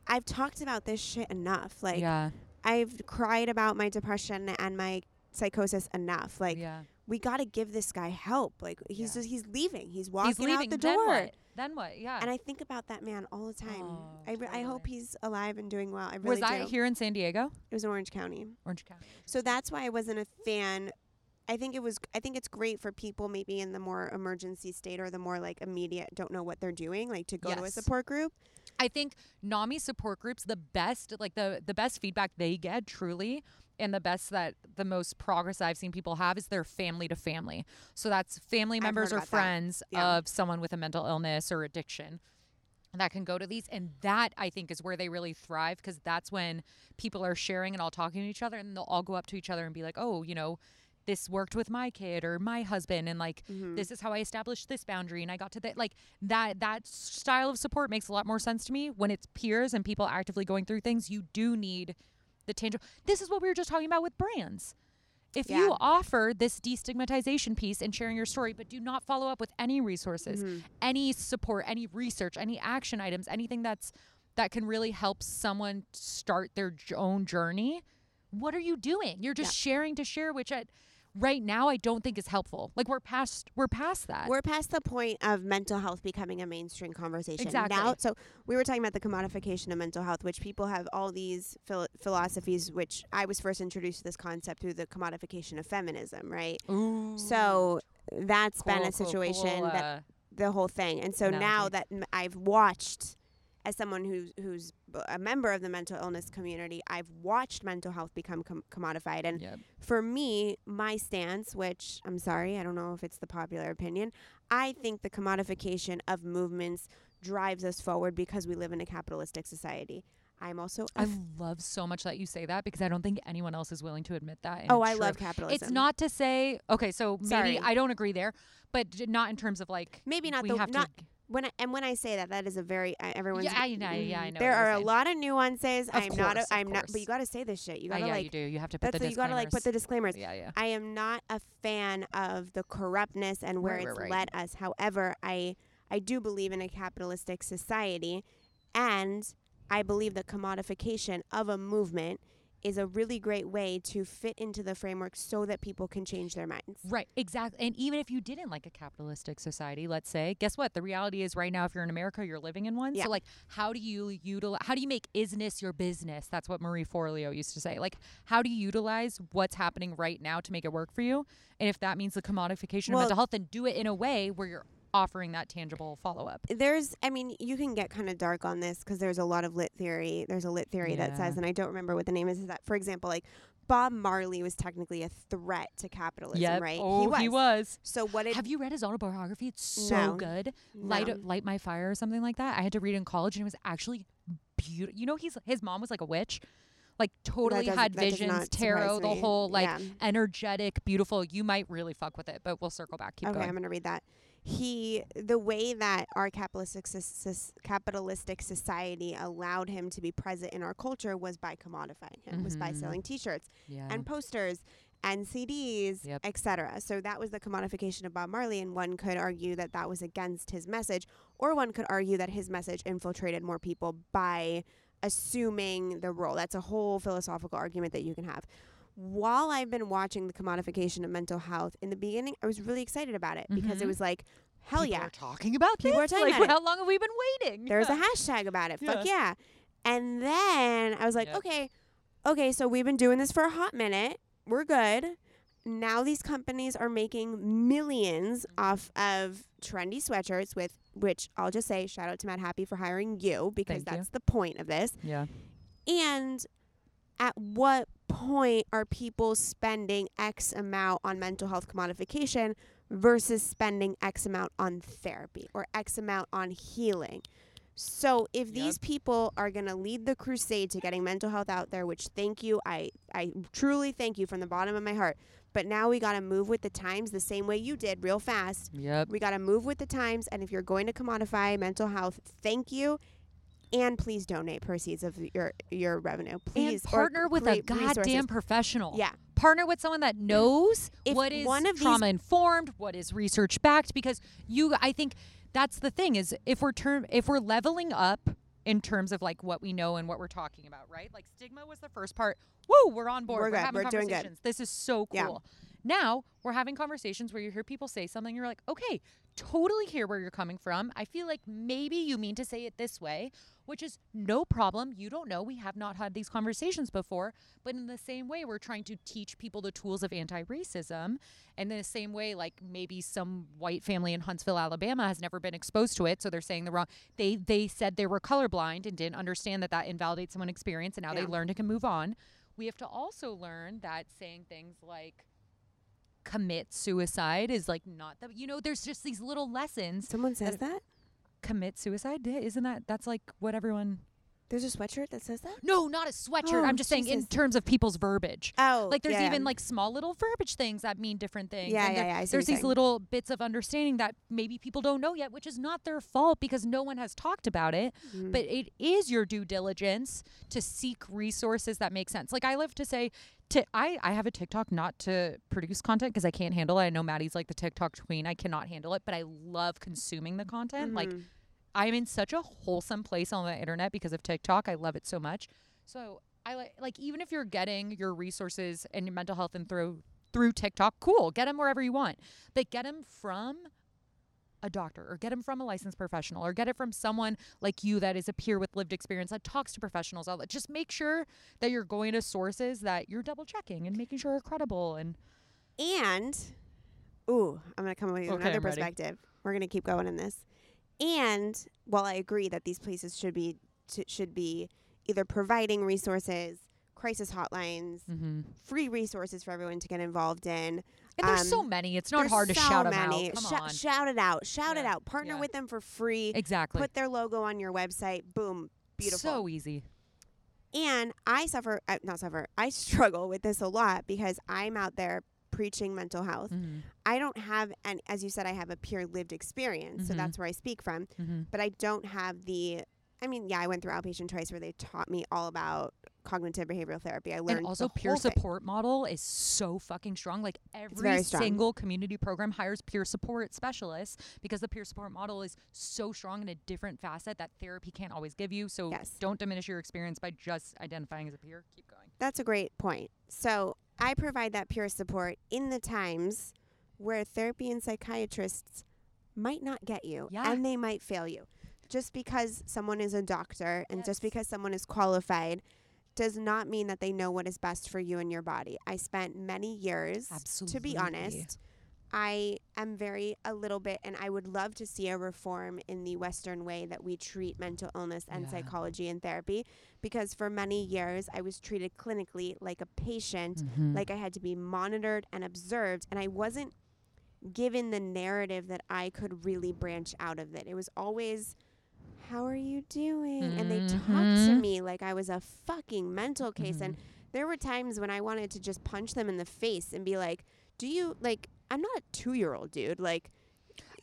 I've talked about this shit enough. Like I've cried about my depression and my psychosis enough. Like, yeah. We got to give this guy help. Like, he's just, he's leaving. He's walking out the door. Then what? Yeah. And I think about that man all the time. Oh, I hope he's alive and doing well. I really do. Was I here in San Diego? It was in Orange County. So that's why I wasn't a fan. I think it's great for people maybe in the more emergency state or the more like immediate, don't know what they're doing, like to go to a support group. I think NAMI support groups, the best, like the best feedback they get truly, and the best that the most progress I've seen people have is their family to family. So that's family members or friends of someone with a mental illness or addiction that can go to these. And that I think is where they really thrive, because that's when people are sharing and all talking to each other, and they'll all go up to each other and be like, oh, you know, this worked with my kid or my husband, and like, this is how I established this boundary, and I got to that, like that style of support makes a lot more sense to me. When it's peers and people actively going through things, you do need the tangible. This is what we were just talking about with brands. If you offer this destigmatization piece and sharing your story, but do not follow up with any resources, any support, any research, any action items, anything that can really help someone start their own journey, what are you doing? You're just sharing to share, which right now, I don't think is helpful. Like we're past that. We're past the point of mental health becoming a mainstream conversation. Exactly. Now, so we were talking about the commodification of mental health, which people have all these philosophies. Which I was first introduced to this concept through the commodification of feminism, right? Ooh. So that's been a situation that the whole thing. And so now that I've watched, as someone who's a member of the mental illness community, I've watched mental health become commodified. And for me, my stance, which I'm sorry, I don't know if it's the popular opinion, I think the commodification of movements drives us forward because we live in a capitalistic society. I'm also... I love so much that you say that, because I don't think anyone else is willing to admit that. Oh, I love capitalism. It's not to say... Okay, so maybe I don't agree there, but not in terms of like... Maybe not when I say that is a very everyone's I know there are a lot of nuances. I'm not but you got to say this shit. You got to you do. You have to put the disclaimers. You got to put the disclaimers. Yeah. I am not a fan of the corruptness and where it's led us. However, I do believe in a capitalistic society, and I believe the commodification of a movement is a really great way to fit into the framework so that people can change their minds. Right, exactly. And even if you didn't like a capitalistic society, let's say, guess what? The reality is right now, if you're in America, you're living in one. Yeah. So like, how do you make isness your business? That's what Marie Forleo used to say. Like, how do you utilize what's happening right now to make it work for you? And if that means the commodification of mental health, then do it in a way where you're offering that tangible follow-up. You can get kind of dark on this, because there's a lot of lit theory. There's a lit theory that says, and I don't remember what the name is that, for example, like Bob Marley was technically a threat to capitalism, right? Oh, he was. So have you read his autobiography? It's so good. No. Light My Fire or something like that. I had to read in college, and it was actually beautiful. You know, his mom was like a witch. Like totally had visions, tarot, the whole energetic, beautiful. You might really fuck with it, but we'll circle back. Keep going. I'm going to read that. The way that our capitalistic society allowed him to be present in our culture was by commodifying him, was by selling T-shirts and posters and CDs, et cetera. So that was the commodification of Bob Marley, and one could argue that that was against his message, or one could argue that his message infiltrated more people by assuming the role. That's a whole philosophical argument that you can have. While I've been watching the commodification of mental health, in the beginning, I was really excited about it, because it was like, hell people are talking about this? People are talking about it. How long have we been waiting? There's a hashtag about it. Fuck yeah. And then I was like, okay, so we've been doing this for a hot minute. We're good. Now these companies are making millions off of trendy sweatshirts, with which I'll just say shout out to Madhappy for hiring you, because that's the point of this. Yeah. And at what point are people spending X amount on mental health commodification versus spending X amount on therapy or X amount on healing? So if these people are going to lead the crusade to getting mental health out there, which thank you, I truly thank you from the bottom of my heart. But now we got to move with the times the same way you did, real fast. Yep. We got to move with the times. And if you're going to commodify mental health, thank you. And please donate proceeds of your revenue. Please. And partner with a goddamn professional. Yeah. Partner with someone that knows what is trauma-informed, what is research-backed. Because I think that's the thing, is if we're leveling up in terms of like what we know and what we're talking about, right? Like stigma was the first part. Woo, we're on board. We're having conversations. Doing good. This is so cool. Yeah. Now we're having conversations where you hear people say something. You're like, okay, totally hear where you're coming from. I feel like maybe you mean to say it this way, which is no problem. You don't know. We have not had these conversations before. But in the same way, we're trying to teach people the tools of anti-racism. And in the same way, like maybe some white family in Huntsville, Alabama has never been exposed to it. So they're saying the wrong. They said they were colorblind and didn't understand that that invalidates someone's experience. And now they learned and can move on. We have to also learn that saying things like, commit suicide is like not that, you know, there's just these little lessons. Someone says that? Commit suicide? Isn't that, that's like what everyone. There's a sweatshirt that says that? No, not a sweatshirt. Oh, I'm just saying in terms of people's verbiage. Oh, like there's even like small little verbiage things that mean different things. Yeah, and I see. There's these little bits of understanding that maybe people don't know yet, which is not their fault because no one has talked about it. Mm. But it is your due diligence to seek resources that make sense. Like I love to say, I have a TikTok not to produce content because I can't handle it. I know Maddie's like the TikTok queen. I cannot handle it, but I love consuming the content. Mm-hmm. Like, I'm in such a wholesome place on the internet because of TikTok. I love it so much. So I like even if you're getting your resources and your mental health and through TikTok, cool, get them wherever you want. But get them from a doctor or get them from a licensed professional or get it from someone like you that is a peer with lived experience that talks to professionals. Just make sure that you're going to sources that you're double checking and making sure are credible. And ooh, I'm going to come with another perspective. Ready. We're going to keep going in this. And while I agree that these places should be either providing resources, crisis hotlines, free resources for everyone to get involved in. And there's so many. It's not hard to shout them out. Come on. Shout it out. Shout it out. Partner with them for free. Exactly. Put their logo on your website. Boom. Beautiful. So easy. And I struggle with this a lot because I'm out there preaching mental health. Mm-hmm. I don't have, and as you said, I have a peer lived experience. Mm-hmm. So that's where I speak from. Mm-hmm. But I don't have I went through outpatient twice where they taught me all about cognitive behavioral therapy. I learned and also peer support model is so fucking strong. Like every single community program hires peer support specialists because the peer support model is so strong in a different facet that therapy can't always give you. So don't diminish your experience by just identifying as a peer. Keep going. That's a great point. So I provide that peer support in the times where therapy and psychiatrists might not get you and they might fail you. Just because someone is a doctor and just because someone is qualified does not mean that they know what is best for you and your body. I spent many years, to be honest, I am and I would love to see a reform in the Western way that we treat mental illness and psychology and therapy, because for many years I was treated clinically like a patient, like I had to be monitored and observed, and I wasn't given the narrative that I could really branch out of it. It was always, how are you doing? And they talked to me like I was a fucking mental case, and there were times when I wanted to just punch them in the face and be like, do you, like, I'm not a 2-year-old dude. Like,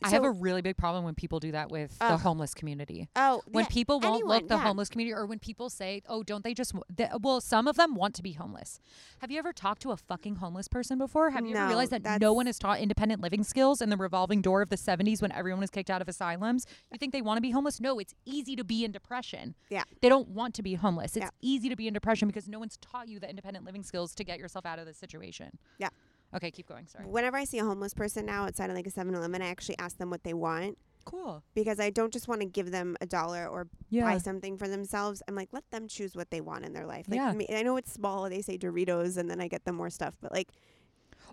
I have a really big problem when people do that with the homeless community. Oh, when people won't look the homeless community, or when people say, "Oh, don't they just?" Well, some of them want to be homeless. Have you ever talked to a fucking homeless person before? Have you ever realized that no one is taught independent living skills in the revolving door of the '70s when everyone was kicked out of asylums? You think they want to be homeless? No, it's easy to be in depression. Yeah, they don't want to be homeless. It's easy to be in depression because no one's taught you the independent living skills to get yourself out of the situation. Yeah. Okay, keep going. Sorry. Whenever I see a homeless person now outside of like a 7-Eleven, I actually ask them what they want. Cool. Because I don't just want to give them $1 or buy something for themselves. I'm like, let them choose what they want in their life. Like, I know it's small. They say Doritos and then I get them more stuff. But like.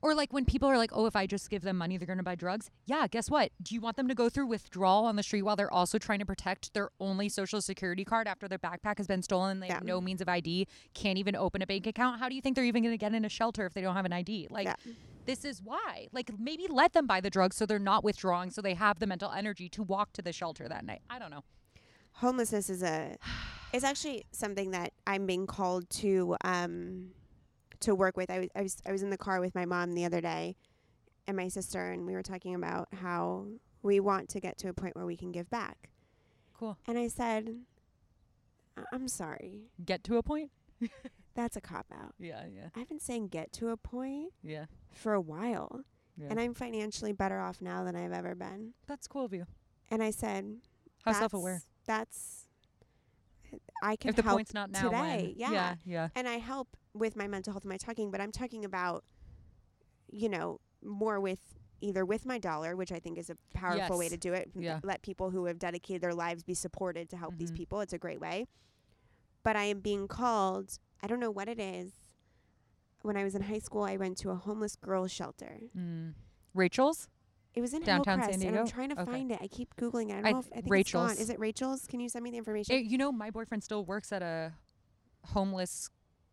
Or like when people are like, oh, if I just give them money, they're going to buy drugs. Yeah, guess what? Do you want them to go through withdrawal on the street while they're also trying to protect their only social security card after their backpack has been stolen and they have no means of ID, can't even open a bank account? How do you think they're even going to get in a shelter if they don't have an ID? Like, this is why. Like, maybe let them buy the drugs so they're not withdrawing, so they have the mental energy to walk to the shelter that night. I don't know. Homelessness is it's actually something that I'm being called to work with. I was in the car with my mom the other day and my sister, and we were talking about how we want to get to a point where we can give back. Cool. And I said, I'm sorry. Get to a point? That's a cop-out. Yeah, yeah. I've been saying get to a point for a while, and I'm financially better off now than I've ever been. That's cool of you. And I said... How self-aware. That's I can help today. If the point's not now, when? Yeah. And I help with my mental health and my talking, but I'm talking about, you know, more with either with my dollar, which I think is a powerful way to do it. Yeah. Let people who have dedicated their lives be supported to help these people. It's a great way. But I am being called, I don't know what it is. When I was in high school, I went to a homeless girls shelter. Rachel's? It was in downtown Hillcrest, San Diego. And I'm trying to find it. I keep Googling it. I don't know if I think Rachel's. It's gone. Is it Rachel's? Can you send me the information? You know, my boyfriend still works at a homeless,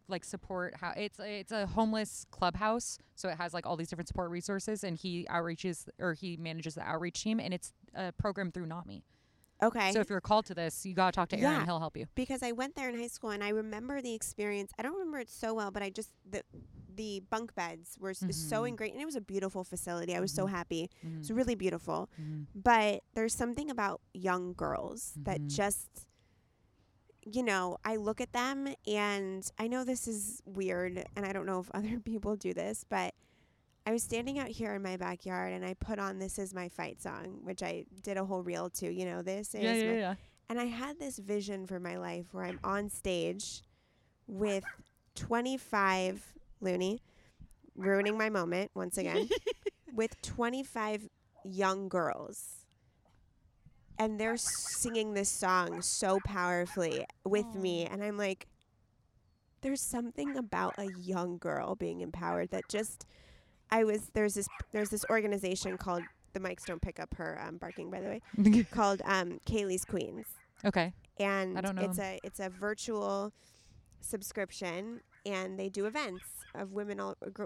like, support house. It's a homeless clubhouse, so it has, like, all these different support resources, and he outreaches, or he manages the outreach team, and it's a program through NAMI. Okay. So if you're called to this, you got to talk to Aaron. He'll help you. Because I went there in high school, and I remember the experience. I don't remember it so well, but I just... The bunk beds were so ingrained, and it was a beautiful facility. I was so happy. It was really beautiful. But there's something about young girls that just, you know, I look at them, and I know this is weird, and I don't know if other people do this, but I was standing out here in my backyard, and I put on This Is My Fight song, which I did a whole reel to, you know, this is And I had this vision for my life where I'm on stage with 25... Looney, ruining my moment once again, with 25 young girls. And they're singing this song so powerfully with me. And I'm like, there's something about a young girl being empowered that just, there's this organization called, the mics don't pick up her barking, by the way, called Kayleigh's Queens. Okay. And I don't know. It's a virtual subscription. And they do events of women,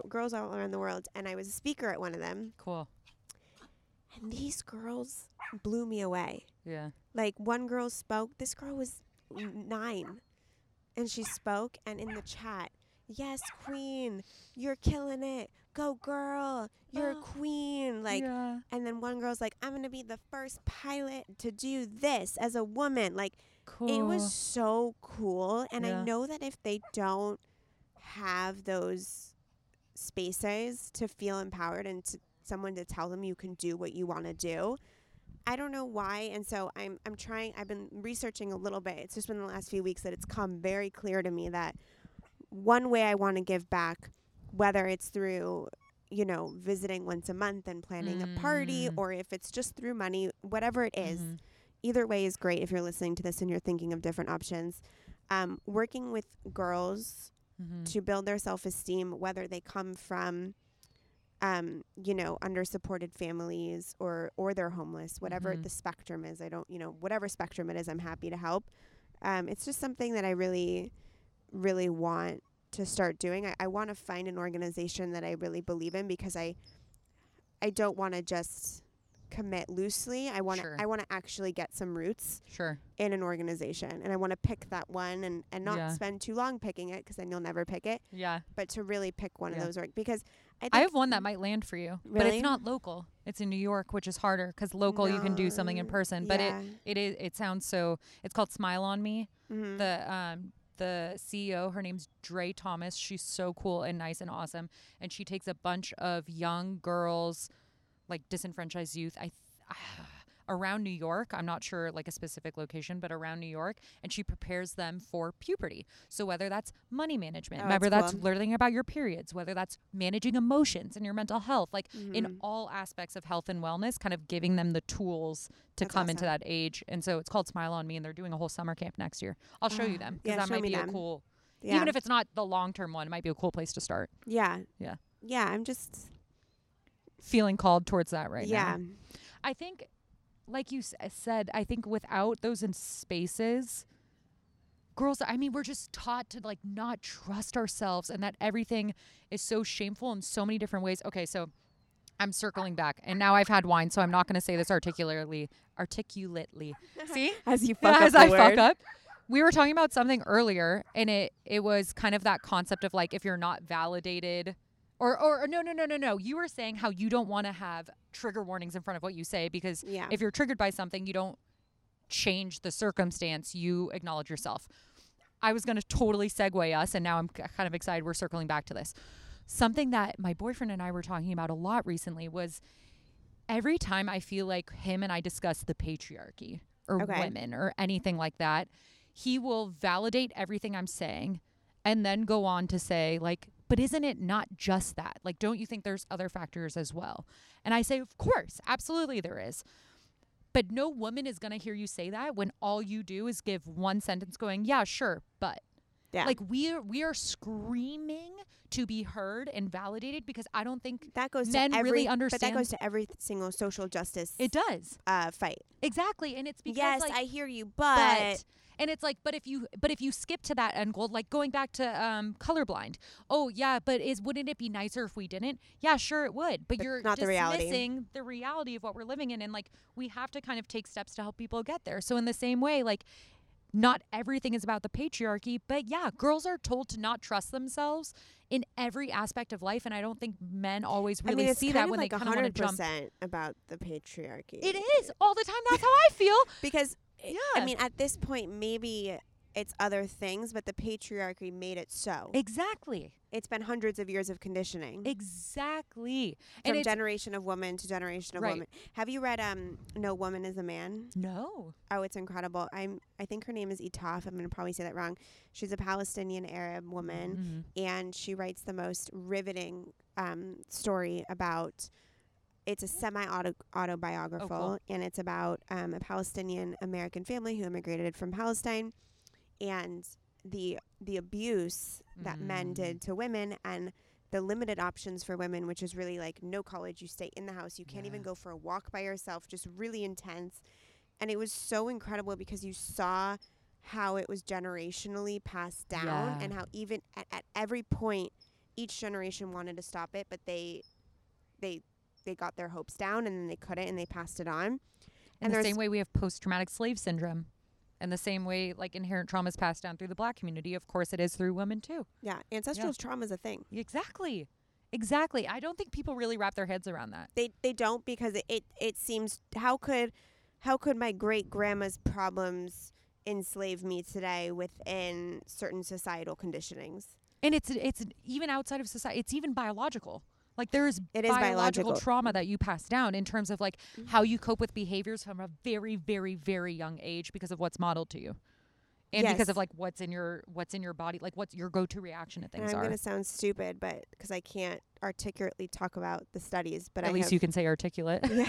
girls all around the world. And I was a speaker at one of them. Cool. And these girls blew me away. Yeah. Like, one girl spoke. This girl was 9. And she spoke. And in the chat, yes, queen, you're killing it. Go, girl. You're a queen. Like, and then one girl's like, I'm going to be the first pilot to do this as a woman. Like, cool. It was so cool. And I know that if they don't have those spaces to feel empowered and to someone to tell them you can do what you want to do, I don't know why. And so I'm trying. I've been researching a little bit. It's just been the last few weeks that it's come very clear to me that one way I want to give back, whether it's through, you know, visiting once a month and planning a party, or if it's just through money, whatever it is, either way is great. If you're listening to this and you're thinking of different options, working with girls to build their self-esteem, whether they come from, you know, under-supported families or they're homeless, whatever the spectrum is. I don't, you know, whatever spectrum it is, I'm happy to help. It's just something that I really, really want to start doing. I want to find an organization that I really believe in, because I don't want to just commit loosely. I want to actually get some roots in an organization, and I want to pick that one and not spend too long picking it, because then you'll never pick it. Yeah. But to really pick one of those, because I have one that might land for you, but it's not local. It's in New York, which is harder, because local you can do something in person, but it sounds so. It's called Smile On Me. The CEO, her name's Dre Thomas. She's so cool and nice and awesome, and she takes a bunch of young girls, like disenfranchised youth, around New York. I'm not sure, like, a specific location, but around New York. And she prepares them for puberty. So whether that's money management, that's learning about your periods, whether that's managing emotions and your mental health, like in all aspects of health and wellness, kind of giving them the tools to into that age. And so it's called Smile On Me, and they're doing a whole summer camp next year. I'll show you them, because that might be a cool, even if it's not the long-term one, it might be a cool place to start. Yeah. Yeah. Yeah. I'm just feeling called towards that right now. Yeah. I think, like you said, I think without those in spaces, girls, I mean, we're just taught to, like, not trust ourselves, and that everything is so shameful in so many different ways. Okay, so I'm circling back, and now I've had wine, so I'm not going to say this articulately. See? As I fuck up. We were talking about something earlier, and it was kind of that concept of, like, if you're not validated, or no. You were saying how you don't want to have trigger warnings in front of what you say, because if you're triggered by something, you don't change the circumstance. You acknowledge yourself. I was going to totally segue us, and now I'm kind of excited we're circling back to this. Something that my boyfriend and I were talking about a lot recently was, every time I feel like him and I discuss the patriarchy or women or anything like that, He will validate everything I'm saying and then go on to say, like, but isn't it not just that? Like, don't you think there's other factors as well? And I say, of course, absolutely there is. But no woman is going to hear you say that when all you do is give one sentence going, yeah, sure, but. Yeah. Like, we are screaming to be heard and validated, because I don't think that goes men to every, really understand. But that goes to every single social justice. It does. Fight. Exactly. And it's because, yes, like, I hear you, but. And it's like, but if you skip to that end goal, like going back to colorblind. Oh yeah, but wouldn't it be nicer if we didn't? Yeah, sure it would. But you're not dismissing the reality of what we're living in, and like we have to kind of take steps to help people get there. So in the same way, like, not everything is about the patriarchy, but yeah, girls are told to not trust themselves in every aspect of life, and I don't think men always really see that when like they kind of want to jump. 100% about the patriarchy. It is all the time. That's how I feel. Because. Yeah. I mean, at this point, maybe it's other things, but the patriarchy made it so. Exactly. It's been hundreds of years of conditioning. Exactly. From generation of woman to generation of woman. Have you read No Woman is a Man? No. Oh, it's incredible. I think her name is Itaf. I'm going to probably say that wrong. She's a Palestinian Arab woman, and she writes the most riveting story about... It's a semi-autobiographical, and it's about a Palestinian-American family who immigrated from Palestine, and the abuse that men did to women, and the limited options for women, which is really like no college, you stay in the house, you can't even go for a walk by yourself, just really intense. And it was so incredible because you saw how it was generationally passed down, and how even at every point, each generation wanted to stop it, but they got their hopes down, and then they couldn't, and they passed it on. And the same way we have post-traumatic slave syndrome, and the same way like inherent trauma is passed down through the Black community. Of course it is through women too. Yeah. Ancestral trauma is a thing. Exactly. Exactly. I don't think people really wrap their heads around that. They don't, because it seems, how could my great grandma's problems enslave me today within certain societal conditionings? And it's even outside of society. It's even biological. Like, there is biological trauma that you pass down in terms of, like, how you cope with behaviors from a very, very, very young age because of what's modeled to you. And because of, like, what's in your body, like, what's your go-to reaction to things are. And I'm going to sound stupid, but because I can't articulately talk about the studies. But At least you can say articulate. Yeah.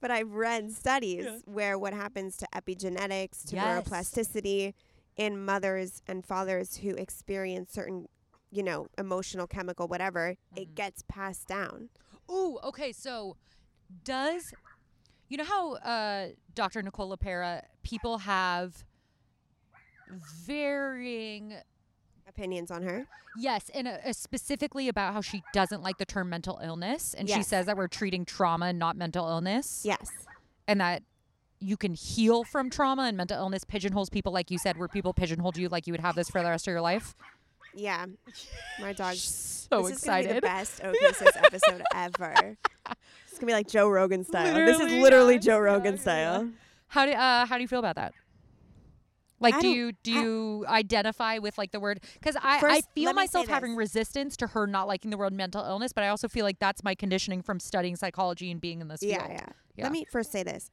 But I've read studies where what happens to epigenetics, to neuroplasticity in mothers and fathers who experience certain... you know, emotional, chemical, whatever, it gets passed down. Ooh, okay, so does, you know how Dr. Nicole LePera, people have varying... opinions on her? Yes, and specifically about how she doesn't like the term mental illness, and she says that we're treating trauma and not mental illness. Yes. And that you can heal from trauma, and mental illness pigeonholes people, like you said, where people pigeonholed you like you would have this for the rest of your life. Yeah, my dog's so excited. This is going to be the best OK Sis episode ever. It's going to be like Joe Rogan style. Joe Rogan style. How do you feel about that? Like, do you identify with like the word? Because I feel myself having resistance to her not liking the word mental illness, but I also feel like that's my conditioning from studying psychology and being in this field. Yeah. Let me first say this.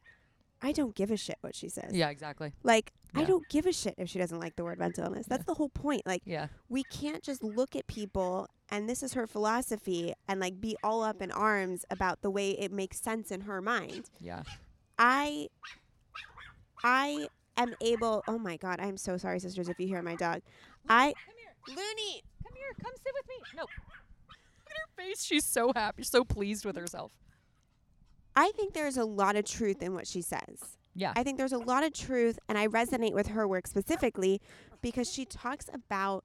I don't give a shit what she says. Yeah, exactly. Like, I don't give a shit if she doesn't like the word mental illness. That's the whole point. Like, we can't just look at people, and this is her philosophy, and, like, be all up in arms about the way it makes sense in her mind. Yeah. I am able... Oh, my God. I'm so sorry, sisters, if you hear my dog. Come here. Looney. Come here. Come sit with me. No. Look at her face. She's so happy. She's so pleased with herself. I think there's a lot of truth in what she says. Yeah. I think there's a lot of truth, and I resonate with her work specifically because she talks about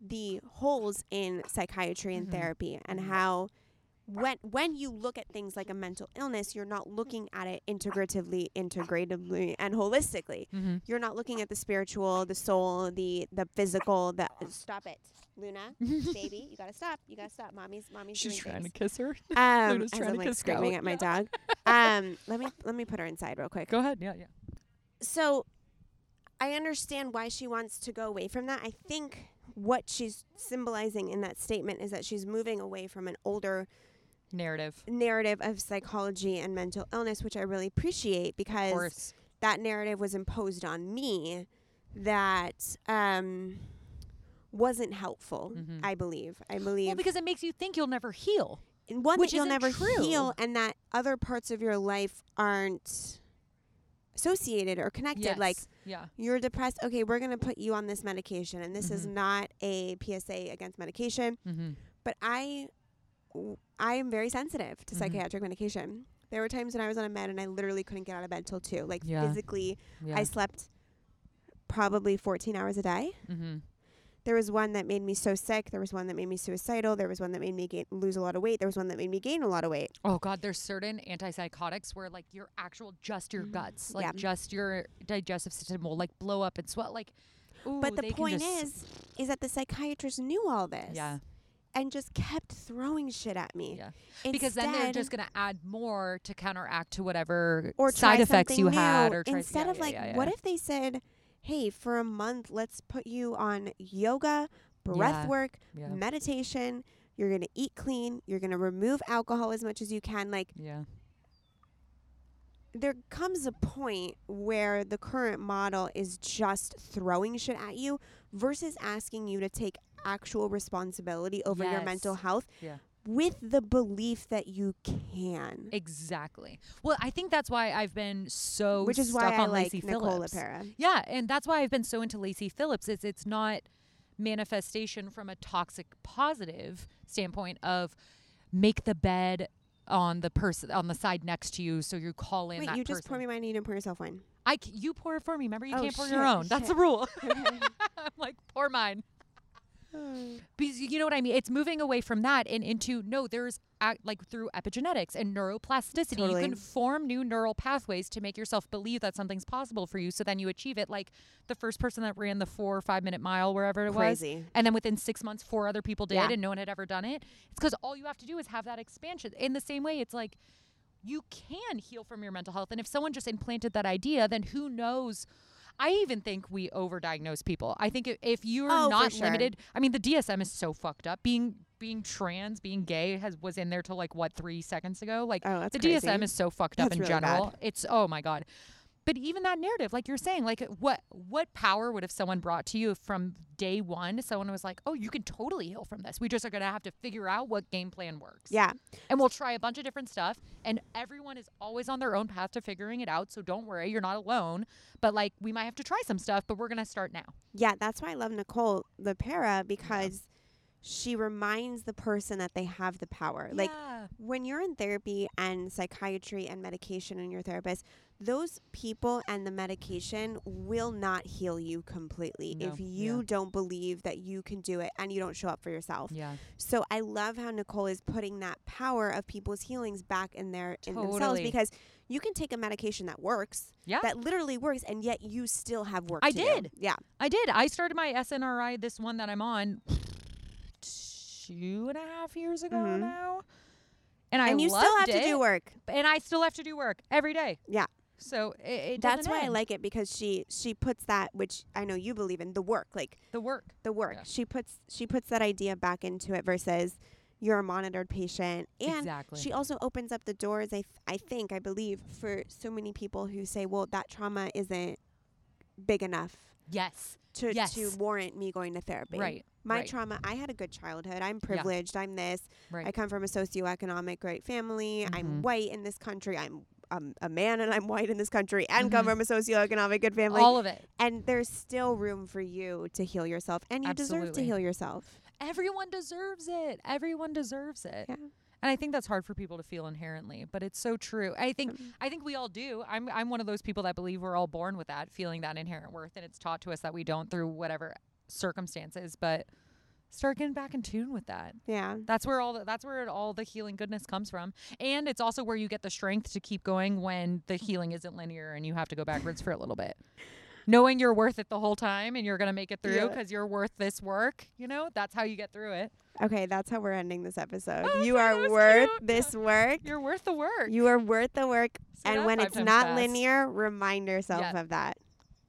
the holes in psychiatry and therapy, and how when you look at things like a mental illness, you're not looking at it integratively, and holistically. You're not looking at the spiritual, the soul, the physical. Stop it, Luna, baby. You gotta stop. Mommy's. She's trying to kiss her. Luna's trying to kiss. Screaming at my dog. Let me put her inside real quick. Go ahead. Yeah. So, I understand why she wants to go away from that. I think what she's symbolizing in that statement is that she's moving away from an older narrative of psychology and mental illness, which I really appreciate, because that narrative was imposed on me that wasn't helpful, mm-hmm. I believe. Well, because it makes you think you'll never heal. And one, which that you'll never true. Heal, and that other parts of your life aren't associated or connected. Yes. Like, yeah. You're depressed. Okay, we're going to put you on this medication, and this mm-hmm. is not a PSA against medication. Mm-hmm. But I am very sensitive to mm-hmm. psychiatric medication. There were times when I was on a med and I literally couldn't get out of bed till 2. Like, yeah. Physically, yeah. I slept probably 14 hours a day. Mm-hmm. There was one that made me so sick. There was one that made me suicidal. There was one that made me lose a lot of weight. There was one that made me gain a lot of weight. Oh, God. There's certain antipsychotics where, like, your actual, just your guts, like, yeah. just your digestive system will, like, blow up and swell. Like, ooh, but the point is that the psychiatrist knew all this. Yeah. And just kept throwing shit at me. Yeah. Instead, because then they're just going to add more to counteract to whatever or side effects you had. Or instead of what if they said, hey, for a month, let's put you on yoga, breath work, meditation. You're going to eat clean. You're going to remove alcohol as much as you can. Like, yeah. There comes a point where the current model is just throwing shit at you versus asking you to take actual responsibility over your mental health with the belief that you can. Exactly. Well, I think that's why I've been so Which is stuck why on I Lacey like Phillips. Nicole LePera. Yeah, and that's why I've been so into Lacey Phillips is it's not manifestation from a toxic positive standpoint of make the bed on the person on the side next to you so you call in Wait, that you person. Just pour me mine and you didn't pour yourself one. You pour it for me. Remember, you can't pour your own. That's the rule. Okay. I'm like, pour mine. Because you know what I mean? It's moving away from that and into, no, there's like through epigenetics and neuroplasticity, totally. You can form new neural pathways to make yourself believe that something's possible for you. So then you achieve it. Like the first person that ran the 4 or 5 minute mile, wherever it Crazy. Was. And then within 6 months, 4 other people did and no one had ever done it. It's because all you have to do is have that expansion. In the same way, it's like you can heal from your mental health. And if someone just implanted that idea, then who knows? I even think we overdiagnose people. I think if you're not limited, I mean, the DSM is so fucked up. Being trans, being gay was in there till like what 3 seconds ago. Like the crazy. DSM is so fucked up in really general. Bad. It's oh my God. But even that narrative, like you're saying, like what power would if someone brought to you from day one? Someone was like, oh, you can totally heal from this. We just are going to have to figure out what game plan works. Yeah. And we'll try a bunch of different stuff. And everyone is always on their own path to figuring it out. So don't worry. You're not alone. But like we might have to try some stuff, but we're going to start now. Yeah. That's why I love Nicole LePera because she reminds the person that they have the power. Yeah. Like when you're in therapy and psychiatry and medication and your therapist, those people and the medication will not heal you completely if you don't believe that you can do it and you don't show up for yourself. Yeah. So I love how Nicole is putting that power of people's healings back in their in themselves because you can take a medication that works, that literally works, and yet you still have work to do. I did. Yeah. I did. I started my SNRI, this one that I'm on, 2.5 years ago now. And I loved it. And you still have to do work. And I still have to do work every day. Yeah. So it that's why end. I like it because she puts that, which I know you believe in, the work, like the work. Yeah. She puts that idea back into it versus you're a monitored patient, and she also opens up the doors. I believe for so many people who say, well, that trauma isn't big enough. Yes. To warrant me going to therapy. Right. My trauma, I had a good childhood. I'm privileged. I'm this. Right. I come from a socioeconomic great family. Mm-hmm. I'm white in this country. I'm a man and I'm white in this country and come from a socioeconomic good family. All of it. And there's still room for you to heal yourself. And you deserve to heal yourself. Everyone deserves it. Yeah. And I think that's hard for people to feel inherently, but it's so true. I think we all do. I'm one of those people that believe we're all born with that, feeling that inherent worth, and it's taught to us that we don't through whatever circumstances, but start getting back in tune with that. Yeah. That's where all the healing goodness comes from. And it's also where you get the strength to keep going when the healing isn't linear and you have to go backwards for a little bit. Knowing you're worth it the whole time and you're going to make it through because you're worth this work. You know, that's how you get through it. Okay, that's how we're ending this episode. Oh, you are worth this work. You're worth the work. You are worth the work. And when it's not linear, remind yourself of that.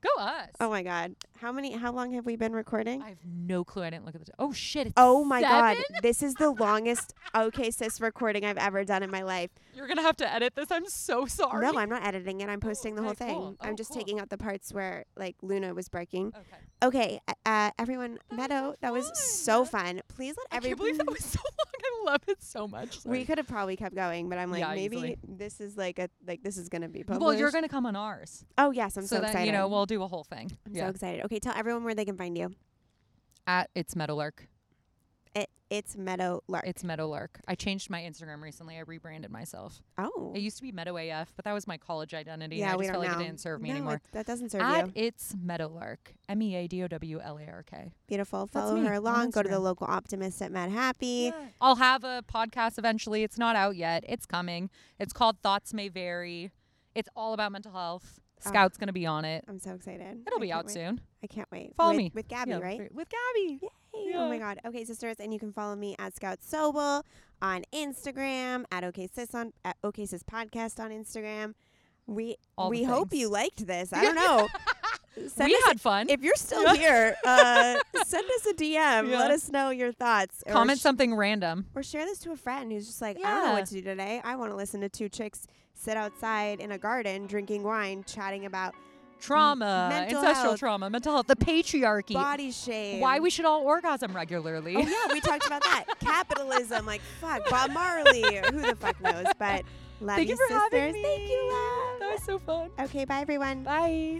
Go us. Oh my God. How long have we been recording? I have no clue. I didn't look at the Oh shit. It's oh my 7? God. This is the longest OK Sis recording I've ever done in my life. You're going to have to edit this. I'm so sorry. No, I'm not editing it. I'm posting the whole thing. Cool. I'm just taking out the parts where like Luna was breaking. Okay. Everyone, Meadow, that was so fun. Please let everyone. I can't believe that was so long. I love it so much. Sorry. We could have probably kept going, but I'm like, yeah, maybe easily. This is like this is going to be published. Well, you're going to come on ours. Oh yes. I'm so excited. You know, we'll do a whole thing. I'm so excited. Okay. Tell everyone where they can find you. At It's Meadowlark. It's Meadowlark. It's Meadowlark. I changed my Instagram recently. I rebranded myself. Oh. It used to be Meadow AF, but that was my college identity. Yeah, and we just felt like it didn't serve me anymore. That doesn't serve At you. It's Meadowlark. MEADOWLARK. Beautiful. Follow her along. Go to the local optimist at Madhappy. Yeah. I'll have a podcast eventually. It's not out yet. It's coming. It's called Thoughts May Vary. It's all about mental health. Scout's going to be on it. I'm so excited. It'll be out soon. I can't wait. Follow me. With Gabby, right? With Gabby. Yay. Yeah. Oh, my God. OK Sisters. And you can follow me at Scout Sobel on Instagram, at OK Sis Podcast on Instagram. We hope you liked this. I don't know. We had fun. If you're still here, send us a DM. Yeah. Let us know your thoughts. Comment something random. Or share this to a friend who's just like, I don't know what to do today. I want to listen to two chicks sit outside in a garden drinking wine, chatting about trauma, ancestral trauma, mental health, the patriarchy, body shame, why we should all orgasm regularly. Oh, yeah, we talked about that. Capitalism, like, fuck, Bob Marley, who the fuck knows, but love you, sisters. Thank you for having me. Thank you, love. That was so fun. Okay, bye, everyone. Bye.